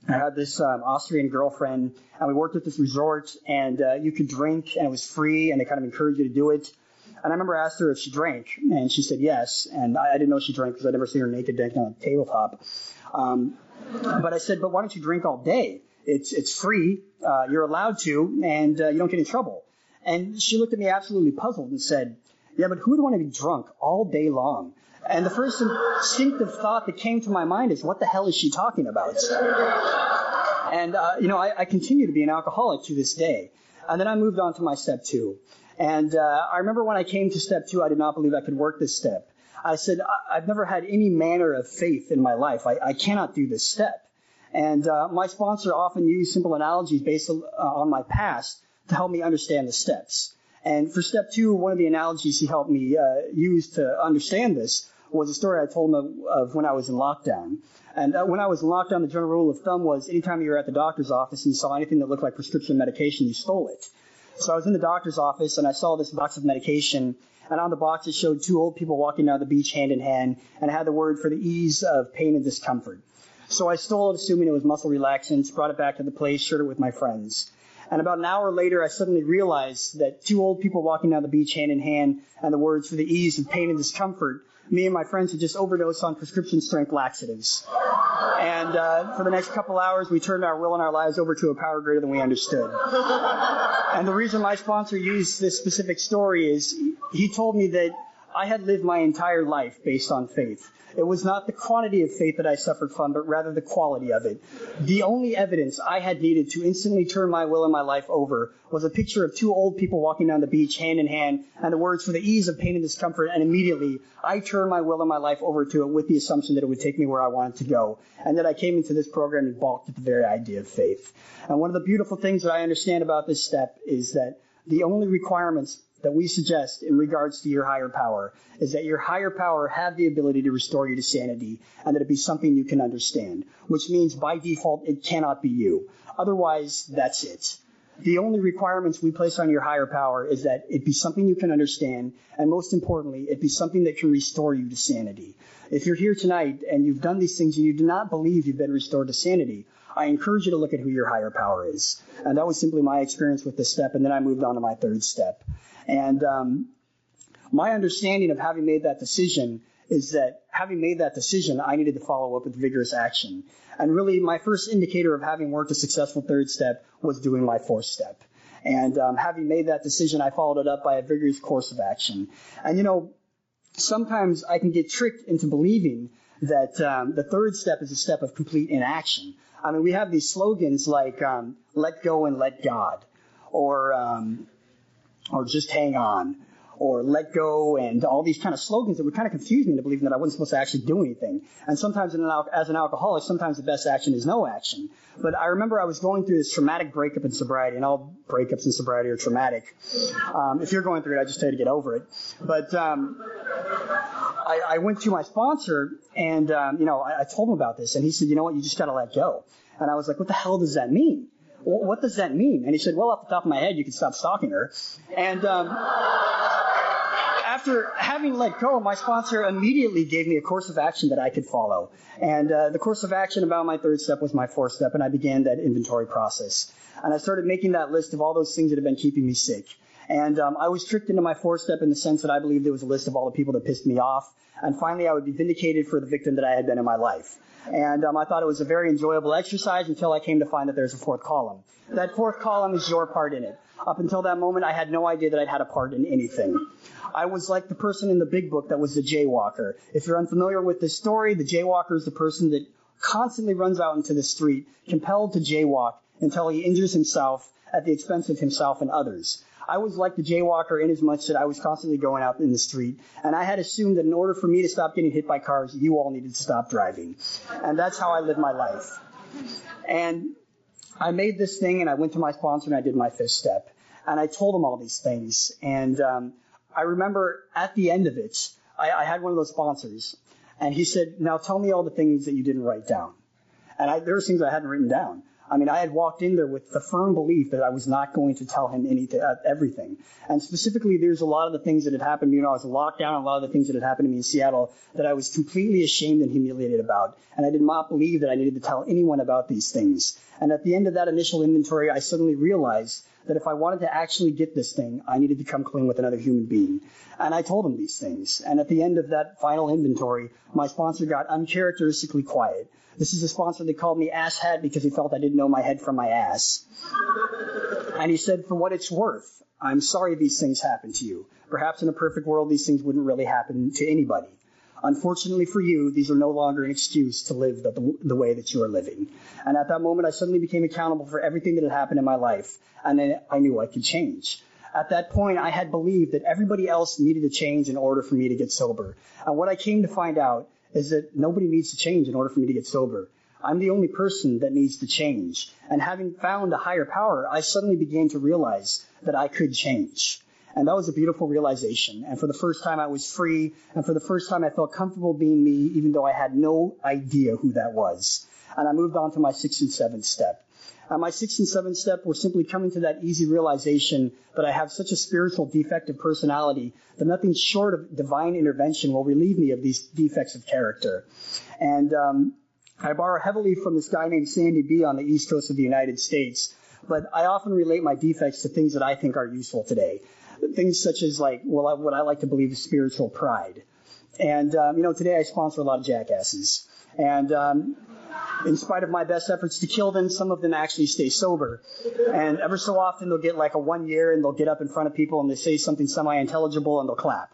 I had this um, Austrian girlfriend, and we worked at this resort, and uh, you could drink, and it was free, and they kind of encouraged you to do it. And I remember I asked her if she drank, and she said yes, and I, I didn't know she drank because I'd never seen her naked drink on a tabletop. Um, but I said, but why don't you drink all day? It's it's free, uh, you're allowed to, and uh, you don't get in trouble. And she looked at me absolutely puzzled and said, yeah, but who would want to be drunk all day long? And the first instinctive thought that came to my mind is, what the hell is she talking about? And, uh, you know, I, I continue to be an alcoholic to this day. And then I moved on to my step two. And uh, I remember when I came to step two, I did not believe I could work this step. I said, I- I've never had any manner of faith in my life. I, I cannot do this step. And uh, my sponsor often used simple analogies based on, uh, on my past to help me understand the steps. And for step two, one of the analogies he helped me uh, use to understand this was a story I told him of, of when I was in lockdown. And uh, when I was in lockdown, the general rule of thumb was anytime you were at the doctor's office and you saw anything that looked like prescription medication, you stole it. So I was in the doctor's office, and I saw this box of medication, and on the box it showed two old people walking down the beach hand in hand, and it had the word for the ease of pain and discomfort. So I stole it, assuming it was muscle relaxants, brought it back to the place, shared it with my friends. And about an hour later, I suddenly realized that two old people walking down the beach hand in hand, and the words for the ease of pain and discomfort, me and my friends had just overdosed on prescription-strength laxatives. And uh, for the next couple hours, we turned our will and our lives over to a power greater than we understood. And the reason my sponsor used this specific story is he told me that I had lived my entire life based on faith. It was not the quantity of faith that I suffered from, but rather the quality of it. The only evidence I had needed to instantly turn my will and my life over was a picture of two old people walking down the beach hand in hand, and the words for the ease of pain and discomfort, and immediately I turned my will and my life over to it with the assumption that it would take me where I wanted to go, and that I came into this program and balked at the very idea of faith. And one of the beautiful things that I understand about this step is that the only requirements that we suggest in regards to your higher power is that your higher power have the ability to restore you to sanity, and that it be something you can understand, which means by default it cannot be you. Otherwise, that's it. The only requirements we place on your higher power is that it be something you can understand, and most importantly, it be something that can restore you to sanity. If you're here tonight and you've done these things and you do not believe you've been restored to sanity, I encourage you to look at who your higher power is. And that was simply my experience with this step, and then I moved on to my third step. And um, my understanding of having made that decision is that having made that decision, I needed to follow up with vigorous action. And really, my first indicator of having worked a successful third step was doing my fourth step. And um, having made that decision, I followed it up by a vigorous course of action. And, you know, sometimes I can get tricked into believing that um, the third step is a step of complete inaction. I mean, we have these slogans like um, let go and let God, or um, or just hang on, or let go, and all these kind of slogans that would kind of confuse me into believing that I wasn't supposed to actually do anything. And sometimes in an al- as an alcoholic, sometimes the best action is no action. But I remember I was going through this traumatic breakup in sobriety, and all breakups in sobriety are traumatic. Um, if you're going through it, I just tell you to get over it. But um, I, I went to my sponsor, and um, you know, I, I told him about this, and he said, you know what, you just got to let go. And I was like, what the hell does that mean? Well, what does that mean? And he said, well, off the top of my head, you can stop stalking her. And um, after having let go, my sponsor immediately gave me a course of action that I could follow. And uh, the course of action about my third step was my fourth step, and I began that inventory process. And I started making that list of all those things that have been keeping me sick. And um, I was tricked into my fourth step in the sense that I believed there was a list of all the people that pissed me off. And finally, I would be vindicated for the victim that I had been in my life. And um, I thought it was a very enjoyable exercise until I came to find that there's a fourth column. That fourth column is your part in it. Up until that moment, I had no idea that I'd had a part in anything. I was like the person in the big book that was the jaywalker. If you're unfamiliar with this story, the jaywalker is the person that constantly runs out into the street, compelled to jaywalk until he injures himself at the expense of himself and others. I was like the jaywalker in as much that I was constantly going out in the street, and I had assumed that in order for me to stop getting hit by cars, you all needed to stop driving. And that's how I lived my life. And I made this thing, and I went to my sponsor, and I did my fifth step. And I told him all these things. And um, I remember at the end of it, I, I had one of those sponsors, and he said, now tell me all the things that you didn't write down. And I, there were things I hadn't written down. I mean, I had walked in there with the firm belief that I was not going to tell him anything, uh, everything. And specifically, there's a lot of the things that had happened to me when I was locked down, a lot of the things that had happened to me in Seattle that I was completely ashamed and humiliated about. And I did not believe that I needed to tell anyone about these things. And at the end of that initial inventory, I suddenly realized that if I wanted to actually get this thing, I needed to come clean with another human being. And I told him these things. And at the end of that final inventory, my sponsor got uncharacteristically quiet. This is a sponsor that called me asshat because he felt I didn't know my head from my ass. And he said, for what it's worth, I'm sorry these things happened to you. Perhaps in a perfect world, these things wouldn't really happen to anybody. Unfortunately for you, these are no longer an excuse to live the, the, the way that you are living. And at that moment, I suddenly became accountable for everything that had happened in my life. And then I knew I could change. At that point, I had believed that everybody else needed to change in order for me to get sober. And what I came to find out is that nobody needs to change in order for me to get sober. I'm the only person that needs to change. And having found a higher power, I suddenly began to realize that I could change. And that was a beautiful realization. And for the first time, I was free. And for the first time, I felt comfortable being me, even though I had no idea who that was. And I moved on to my sixth and seventh step. Uh, my six and seven step were simply coming to that easy realization that I have such a spiritual defect of personality that nothing short of divine intervention will relieve me of these defects of character. And um, I borrow heavily from this guy named Sandy B on the East Coast of the United States, but I often relate my defects to things that I think are useful today. Things such as, like, well, I, what I like to believe is spiritual pride. And, um, you know, today I sponsor a lot of jackasses. And um, in spite of my best efforts to kill them, some of them actually stay sober. And ever so often they'll get like a one year and they'll get up in front of people and they say something semi-intelligible and they'll clap.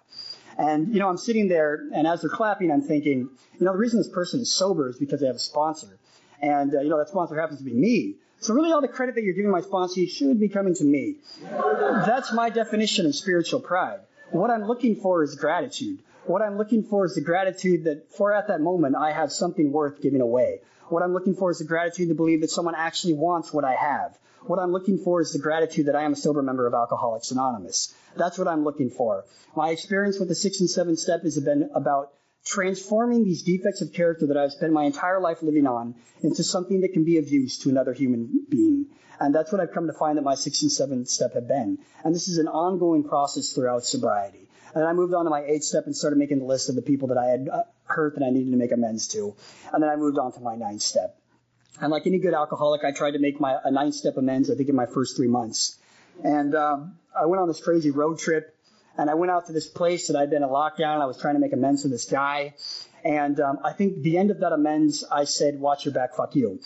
And, you know, I'm sitting there and as they're clapping, I'm thinking, you know, the reason this person is sober is because they have a sponsor. And, uh, you know, that sponsor happens to be me. So really all the credit that you're giving my sponsor should be coming to me. That's my definition of spiritual pride. What I'm looking for is gratitude. What I'm looking for is the gratitude that for at that moment I have something worth giving away. What I'm looking for is the gratitude to believe that someone actually wants what I have. What I'm looking for is the gratitude that I am a sober member of Alcoholics Anonymous. That's what I'm looking for. My experience with the six and seven step has been about transforming these defects of character that I've spent my entire life living on into something that can be of use to another human being. And that's what I've come to find that my six and seven step have been. And this is an ongoing process throughout sobriety. And then I moved on to my eighth step and started making the list of the people that I had hurt that I needed to make amends to. And then I moved on to my ninth step. And like any good alcoholic, I tried to make my a ninth step amends, I think, in my first three months. And um, I went on this crazy road trip. And I went out to this place that I'd been in lockdown. I was trying to make amends to this guy. And um, I think the end of that amends, I said, watch your back, fuck you.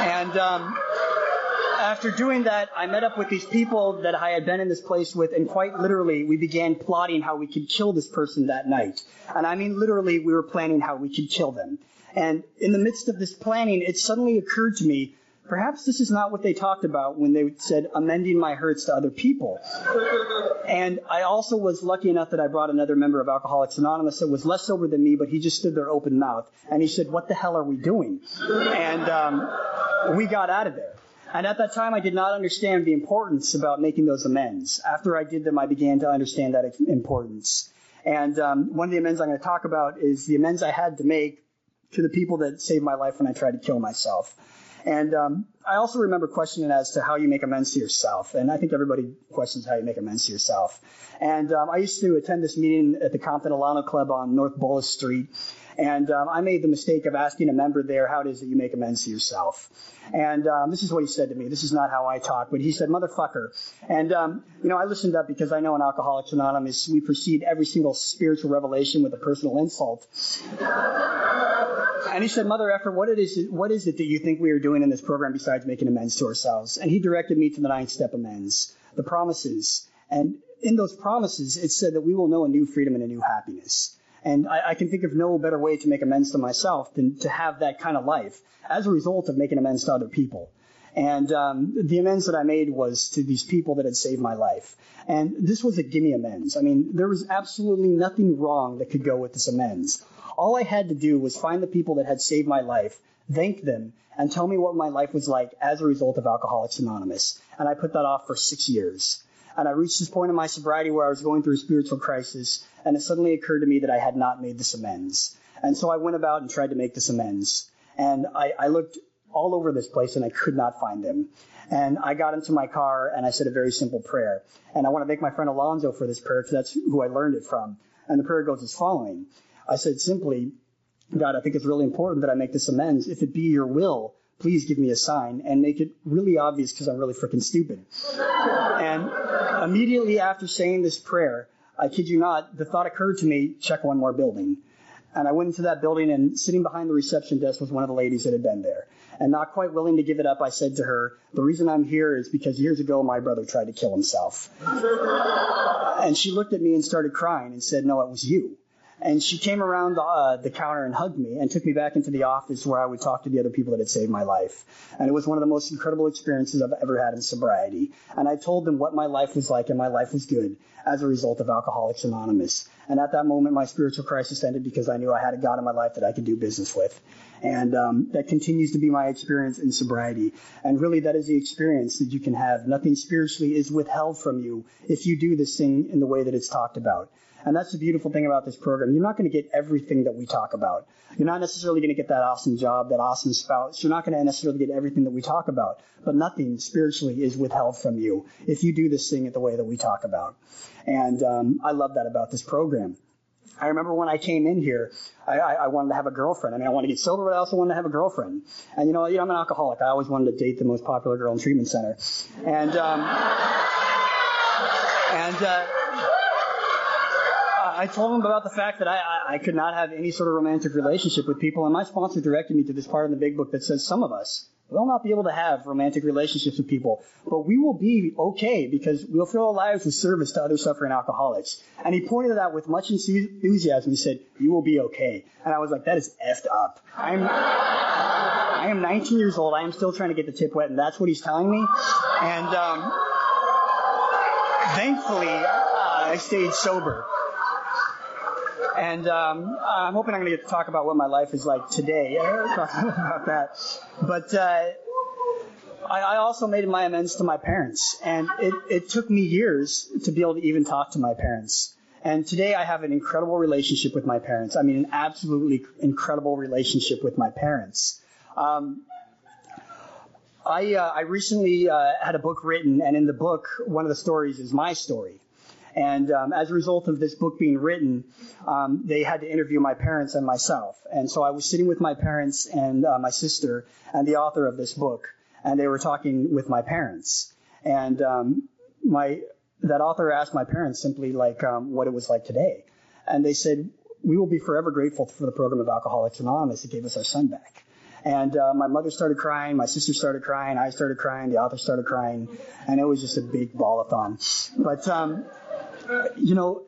and... Um, After doing that, I met up with these people that I had been in this place with, and quite literally, we began plotting how we could kill this person that night. And I mean, literally, we were planning how we could kill them. And in the midst of this planning, it suddenly occurred to me, perhaps this is not what they talked about when they said amending my hurts to other people. And I also was lucky enough that I brought another member of Alcoholics Anonymous that was less sober than me, but he just stood there open mouth, and he said, what the hell are we doing? And um, we got out of there. And at that time, I did not understand the importance about making those amends. After I did them, I began to understand that importance. And um, one of the amends I'm going to talk about is the amends I had to make to the people that saved my life when I tried to kill myself. And um, I also remember questioning as to how you make amends to yourself. And I think everybody questions how you make amends to yourself. And um, I used to attend this meeting at the Compton Alano Club on North Bullis Street. And um, I made the mistake of asking a member there how it is that you make amends to yourself. And um, this is what he said to me. This is not how I talk, but he said, motherfucker. And, um, you know, I listened up because I know in Alcoholics Anonymous, we precede every single spiritual revelation with a personal insult. And he said, mother effer, what it is, what is it that you think we are doing in this program besides making amends to ourselves? And he directed me to the ninth step amends, the promises. And in those promises, it said that we will know a new freedom and a new happiness. And I, I can think of no better way to make amends to myself than to have that kind of life as a result of making amends to other people. And um, the amends that I made was to these people that had saved my life. And this was a gimme amends. I mean, there was absolutely nothing wrong that could go with this amends. All I had to do was find the people that had saved my life, thank them, and tell me what my life was like as a result of Alcoholics Anonymous. And I put that off for six years. And I reached this point in my sobriety where I was going through a spiritual crisis, and it suddenly occurred to me that I had not made this amends. And so I went about and tried to make this amends. And I, I looked all over this place, and I could not find them. And I got into my car, and I said a very simple prayer. And I want to thank my friend Alonzo for this prayer, because that's who I learned it from. And the prayer goes as following. I said simply, God, I think it's really important that I make this amends. If it be your will, please give me a sign, and make it really obvious because I'm really freaking stupid. And immediately after saying this prayer, I kid you not, the thought occurred to me, check one more building. And I went into that building, and sitting behind the reception desk was one of the ladies that had been there. And not quite willing to give it up, I said to her, the reason I'm here is because years ago my brother tried to kill himself. And she looked at me and started crying and said, no, it was you. And she came around the, uh, the counter and hugged me and took me back into the office where I would talk to the other people that had saved my life. And it was one of the most incredible experiences I've ever had in sobriety. And I told them what my life was like, and my life was good as a result of Alcoholics Anonymous. And at that moment, my spiritual crisis ended because I knew I had a God in my life that I could do business with. And um, that continues to be my experience in sobriety. And really, that is the experience that you can have. Nothing spiritually is withheld from you if you do this thing in the way that it's talked about. And that's the beautiful thing about this program. You're not going to get everything that we talk about. You're not necessarily going to get that awesome job, that awesome spouse. You're not going to necessarily get everything that we talk about. But nothing spiritually is withheld from you if you do this thing in the way that we talk about. And um, I love that about this program. I remember when I came in here, I, I, I wanted to have a girlfriend. I mean, I wanted to get sober, but I also wanted to have a girlfriend. And, you know, you know I'm an alcoholic. I always wanted to date the most popular girl in treatment center. And um, and uh, I told him about the fact that I, I, I could not have any sort of romantic relationship with people. And my sponsor directed me to this part in the big book that says some of us will not be able to have romantic relationships with people, but we will be okay because we'll fill our lives with service to other suffering alcoholics. And he pointed it out with much enthusiasm. He said, you will be okay. And I was like, that is effed up. I'm, I am nineteen years old. I am still trying to get the tip wet, and that's what he's telling me. And um, thankfully, uh, I stayed sober. And um, I'm hoping I'm going to get to talk about what my life is like today. Talking about that, but uh, I, I also made my amends to my parents, and it, it took me years to be able to even talk to my parents. And today I have an incredible relationship with my parents. I mean, an absolutely incredible relationship with my parents. Um, I uh, I recently uh, had a book written, and in the book, one of the stories is my story. And um, as a result of this book being written, um, they had to interview my parents and myself. And so I was sitting with my parents and uh, my sister and the author of this book, and they were talking with my parents. And um, my that author asked my parents simply like um, what it was like today. And they said, we will be forever grateful for the program of Alcoholics Anonymous that gave us our son back. And uh, my mother started crying, my sister started crying, I started crying, the author started crying, and it was just a big ball-a-thon. But... Um, You know,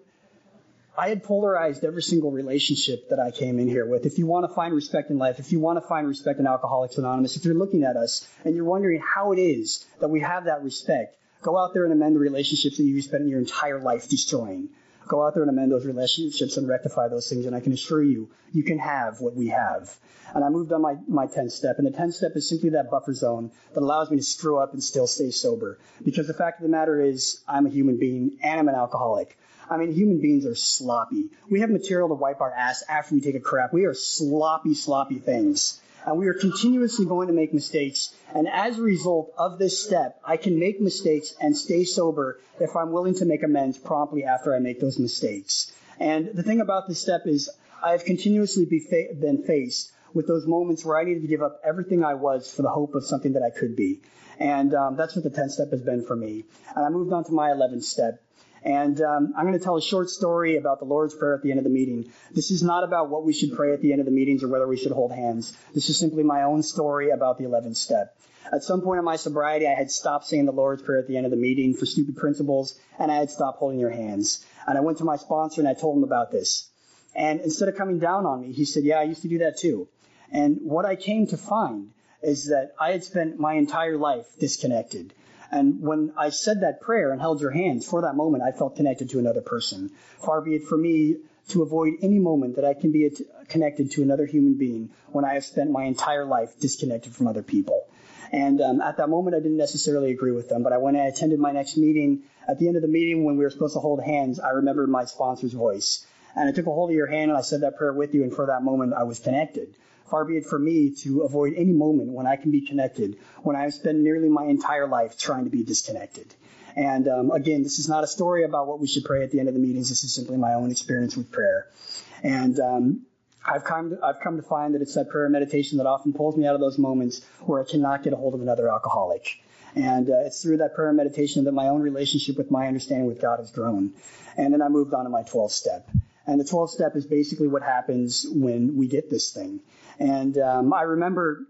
I had polarized every single relationship that I came in here with. If you want to find respect in life, if you want to find respect in Alcoholics Anonymous, if you're looking at us and you're wondering how it is that we have that respect, go out there and amend the relationships that you spent your entire life destroying. Go out there and amend those relationships and rectify those things, and I can assure you, you can have what we have. And I moved on my, my tenth step, and the tenth step is simply that buffer zone that allows me to screw up and still stay sober, because the fact of the matter is I'm a human being, and I'm an alcoholic. I mean, human beings are sloppy. We have material to wipe our ass after we take a crap. We are sloppy, sloppy things. And we are continuously going to make mistakes. And as a result of this step, I can make mistakes and stay sober if I'm willing to make amends promptly after I make those mistakes. And the thing about this step is I have continuously be fa- been faced with those moments where I needed to give up everything I was for the hope of something that I could be. And um, that's what the tenth step has been for me. And I moved on to my eleventh step. And um, I'm going to tell a short story about the Lord's Prayer at the end of the meeting. This is not about what we should pray at the end of the meetings or whether we should hold hands. This is simply my own story about the eleventh step. At some point in my sobriety, I had stopped saying the Lord's Prayer at the end of the meeting for stupid principles, and I had stopped holding your hands. And I went to my sponsor, and I told him about this. And instead of coming down on me, he said, yeah, I used to do that too. And what I came to find is that I had spent my entire life disconnected. And when I said that prayer and held your hands, for that moment, I felt connected to another person. Far be it for me to avoid any moment that I can be connected to another human being when I have spent my entire life disconnected from other people. And um, at that moment, I didn't necessarily agree with them. But I, when I attended my next meeting, at the end of the meeting when we were supposed to hold hands, I remembered my sponsor's voice. And I took a hold of your hand and I said that prayer with you. And for that moment, I was connected. Far be it for me to avoid any moment when I can be connected, when I've spent nearly my entire life trying to be disconnected. And um, again, this is not a story about what we should pray at the end of the meetings. This is simply my own experience with prayer. And um, I've come to, I've come to find that it's that prayer and meditation that often pulls me out of those moments where I cannot get a hold of another alcoholic. And uh, it's through that prayer and meditation that my own relationship with my understanding with God has grown. And then I moved on to my twelfth step. And the twelfth step is basically what happens when we get this thing. And um, I remember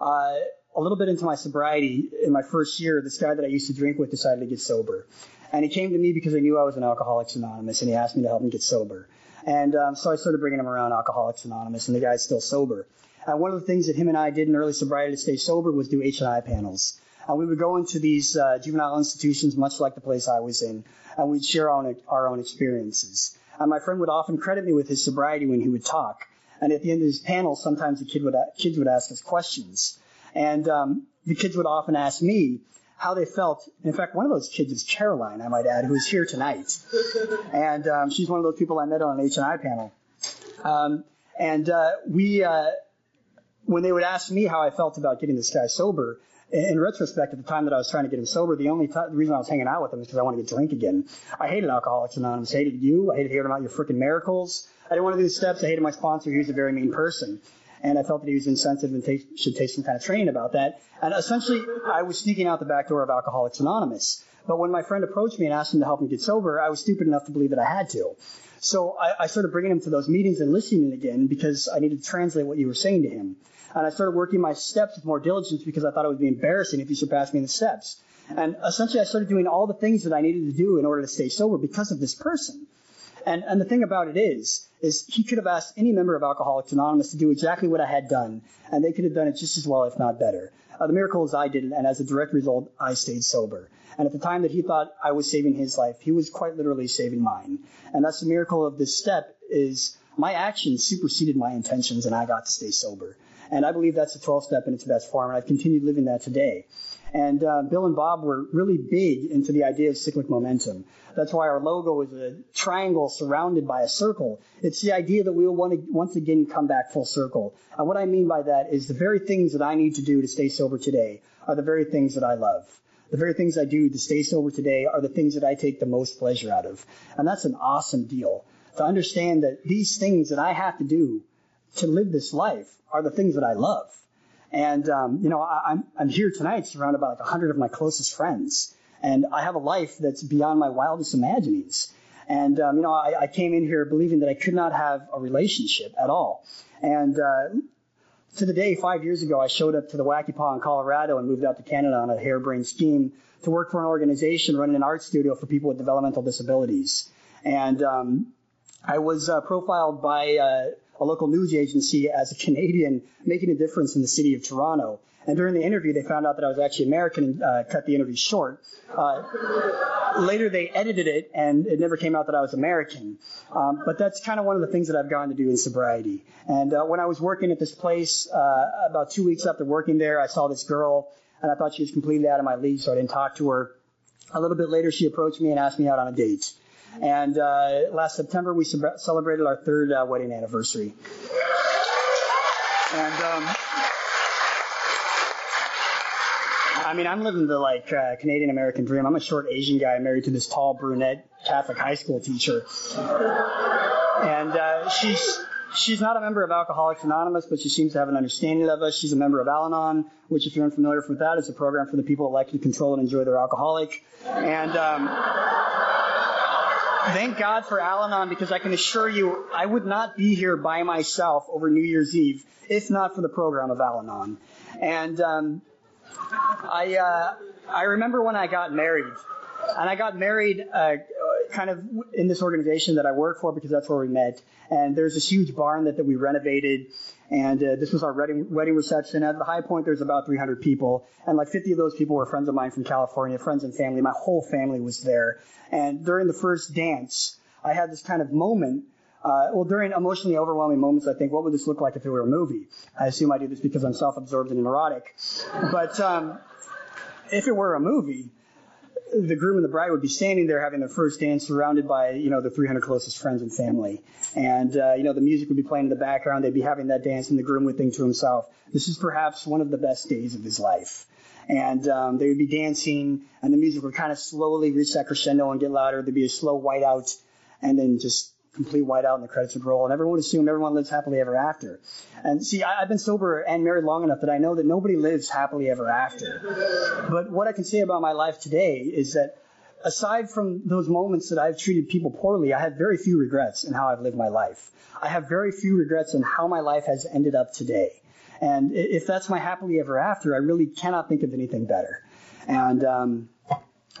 uh, a little bit into my sobriety, in my first year, this guy that I used to drink with decided to get sober. And he came to me because I knew I was an Alcoholics Anonymous, and he asked me to help him get sober. And um, so I started bringing him around Alcoholics Anonymous, and the guy's still sober. And one of the things that him and I did in early sobriety to stay sober was do H and I panels. And we would go into these uh, juvenile institutions, much like the place I was in, and we'd share our own, our own experiences. And my friend would often credit me with his sobriety when he would talk. And at the end of these panels, sometimes the kid would, kids would ask us questions. And um, the kids would often ask me how they felt. In fact, one of those kids is Caroline, I might add, who's here tonight. And um, she's one of those people I met on an H and I panel. Um, and uh, we, uh, when they would ask me how I felt about getting this guy sober, in retrospect, at the time that I was trying to get him sober, the only t- the reason I was hanging out with him is because I wanted to drink again. I hated Alcoholics Anonymous. I hated you. I hated hearing about your freaking miracles. I didn't want to do the steps. I hated my sponsor. He was a very mean person. And I felt that he was insensitive and t- should take some kind of training about that. And essentially, I was sneaking out the back door of Alcoholics Anonymous. But when my friend approached me and asked him to help him get sober, I was stupid enough to believe that I had to. So I, I started bringing him to those meetings and listening again because I needed to translate what you were saying to him. And I started working my steps with more diligence because I thought it would be embarrassing if he surpassed me in the steps. And essentially, I started doing all the things that I needed to do in order to stay sober because of this person. And, and the thing about it is, is he could have asked any member of Alcoholics Anonymous to do exactly what I had done, and they could have done it just as well, if not better. Uh, the miracle is I did it, and as a direct result, I stayed sober. And at the time that he thought I was saving his life, he was quite literally saving mine. And that's the miracle of this step is my actions superseded my intentions, and I got to stay sober. And I believe that's the twelve-step in its best form, and I've continued living that today. And uh, Bill and Bob were really big into the idea of cyclic momentum. That's why our logo is a triangle surrounded by a circle. It's the idea that we will want to, once again come back full circle. And what I mean by that is the very things that I need to do to stay sober today are the very things that I love. The very things I do to stay sober today are the things that I take the most pleasure out of. And that's an awesome deal, to understand that these things that I have to do to live this life are the things that I love. And, um, you know, I, I'm, I'm here tonight surrounded by like a hundred of my closest friends. And I have a life that's beyond my wildest imaginings. And, um, you know, I, I came in here believing that I could not have a relationship at all. And uh, to the day, five years ago, I showed up to the Wacky Paw in Colorado and moved out to Canada on a harebrained scheme to work for an organization running an art studio for people with developmental disabilities. And um, I was uh, profiled by... Uh, a local news agency as a Canadian making a difference in the city of Toronto. And during the interview, they found out that I was actually American and uh, cut the interview short. Uh, later, they edited it, and it never came out that I was American. Um, but that's kind of one of the things that I've gone to do in sobriety. And uh, when I was working at this place, uh, about two weeks after working there, I saw this girl, and I thought she was completely out of my league, so I didn't talk to her. A little bit later, she approached me and asked me out on a date. And uh, last September, we sub- celebrated our third uh, wedding anniversary. And, um, I mean, I'm living the, like, uh, Canadian-American dream. I'm a short Asian guy married to this tall brunette Catholic high school teacher. And uh, she's... She's not a member of Alcoholics Anonymous, but she seems to have an understanding of us. She's a member of Al-Anon, which, if you're unfamiliar with that, is a program for the people who like to control and enjoy their alcoholic. And um, thank God for Al-Anon, because I can assure you I would not be here by myself over New Year's Eve if not for the program of Al-Anon. And um, I, uh, I remember when I got married. And I got married uh, kind of in this organization that I work for, because that's where we met. And there's this huge barn that, that we renovated, and uh, this was our wedding, wedding reception. At the high point, there's about three hundred people, and like fifty of those people were friends of mine from California, friends and family. My whole family was there. And during the first dance, I had this kind of moment. Uh, well, during emotionally overwhelming moments, I think, what would this look like if it were a movie? I assume I do this because I'm self-absorbed and neurotic. But um, if it were a movie, the groom and the bride would be standing there having their first dance, surrounded by, you know, the three hundred closest friends and family. And, uh, you know, the music would be playing in the background. They'd be having that dance, and the groom would think to himself, this is perhaps one of the best days of his life. And um, they would be dancing, and the music would kind of slowly reach that crescendo and get louder. There'd be a slow whiteout, and then just complete whiteout, and the credits would roll. And everyone would assume everyone lives happily ever after. And see, I, I've been sober and married long enough that I know that nobody lives happily ever after. But what I can say about my life today is that aside from those moments that I've treated people poorly, I have very few regrets in how I've lived my life. I have very few regrets in how my life has ended up today. And if that's my happily ever after, I really cannot think of anything better. And um,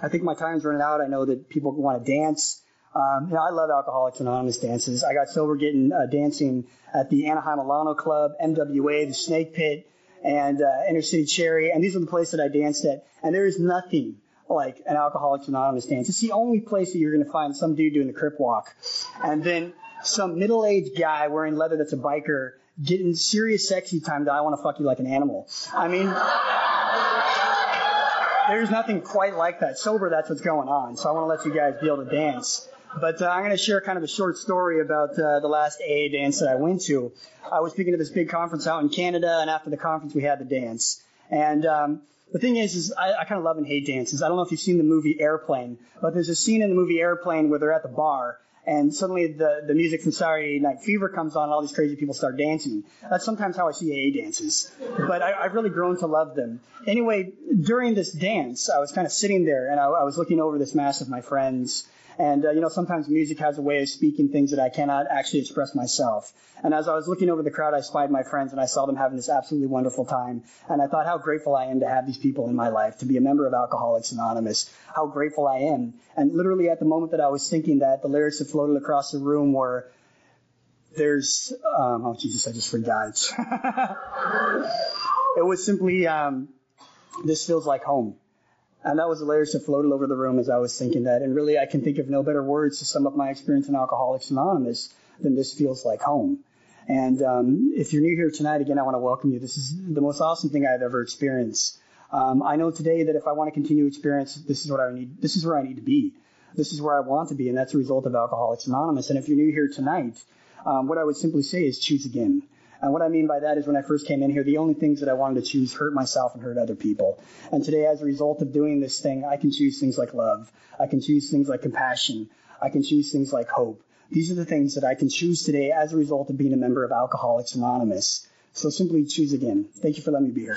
I think my time's running out. I know that people want to dance. Um, you know, I love Alcoholics Anonymous dances. I got sober getting uh, dancing at the Anaheim Alano Club, M W A, the Snake Pit, and uh, Inner City Cherry. And these are the places that I danced at. And there is nothing like an Alcoholics Anonymous dance. It's the only place that you're going to find some dude doing the Crip Walk. And then some middle-aged guy wearing leather that's a biker getting serious sexy time that I want to fuck you like an animal. I mean, there's nothing quite like that. Sober, that's what's going on. So I want to let you guys be able to dance. But uh, I'm going to share kind of a short story about uh, the last A A dance that I went to. I was speaking at this big conference out in Canada, and after the conference, we had the dance. And um, the thing is, is I, I kind of love and hate dances. I don't know if you've seen the movie Airplane, but there's a scene in the movie Airplane where they're at the bar, and suddenly the, the music from Saturday Night Fever comes on, and all these crazy people start dancing. That's sometimes how I see A A dances. But I, I've really grown to love them. Anyway, during this dance, I was kind of sitting there, and I, I was looking over this mass of my friends. And, uh, you know, sometimes music has a way of speaking things that I cannot actually express myself. And as I was looking over the crowd, I spied my friends, and I saw them having this absolutely wonderful time. And I thought how grateful I am to have these people in my life, to be a member of Alcoholics Anonymous, how grateful I am. And literally at the moment that I was thinking that, the lyrics that floated across the room were, there's, um, oh, Jesus, I just forgot. It was simply, um, this feels like home. And that was the lyrics that floated over the room as I was thinking that. And really, I can think of no better words to sum up my experience in Alcoholics Anonymous than this feels like home. And um, if you're new here tonight, again, I want to welcome you. This is the most awesome thing I've ever experienced. Um, I know today that if I want to continue experience, this is what I need. This is where I need to be. This is where I want to be. And that's a result of Alcoholics Anonymous. And if you're new here tonight, um, what I would simply say is choose again. And what I mean by that is when I first came in here, the only things that I wanted to choose hurt myself and hurt other people. And today, as a result of doing this thing, I can choose things like love. I can choose things like compassion. I can choose things like hope. These are the things that I can choose today as a result of being a member of Alcoholics Anonymous. So simply choose again. Thank you for letting me be here.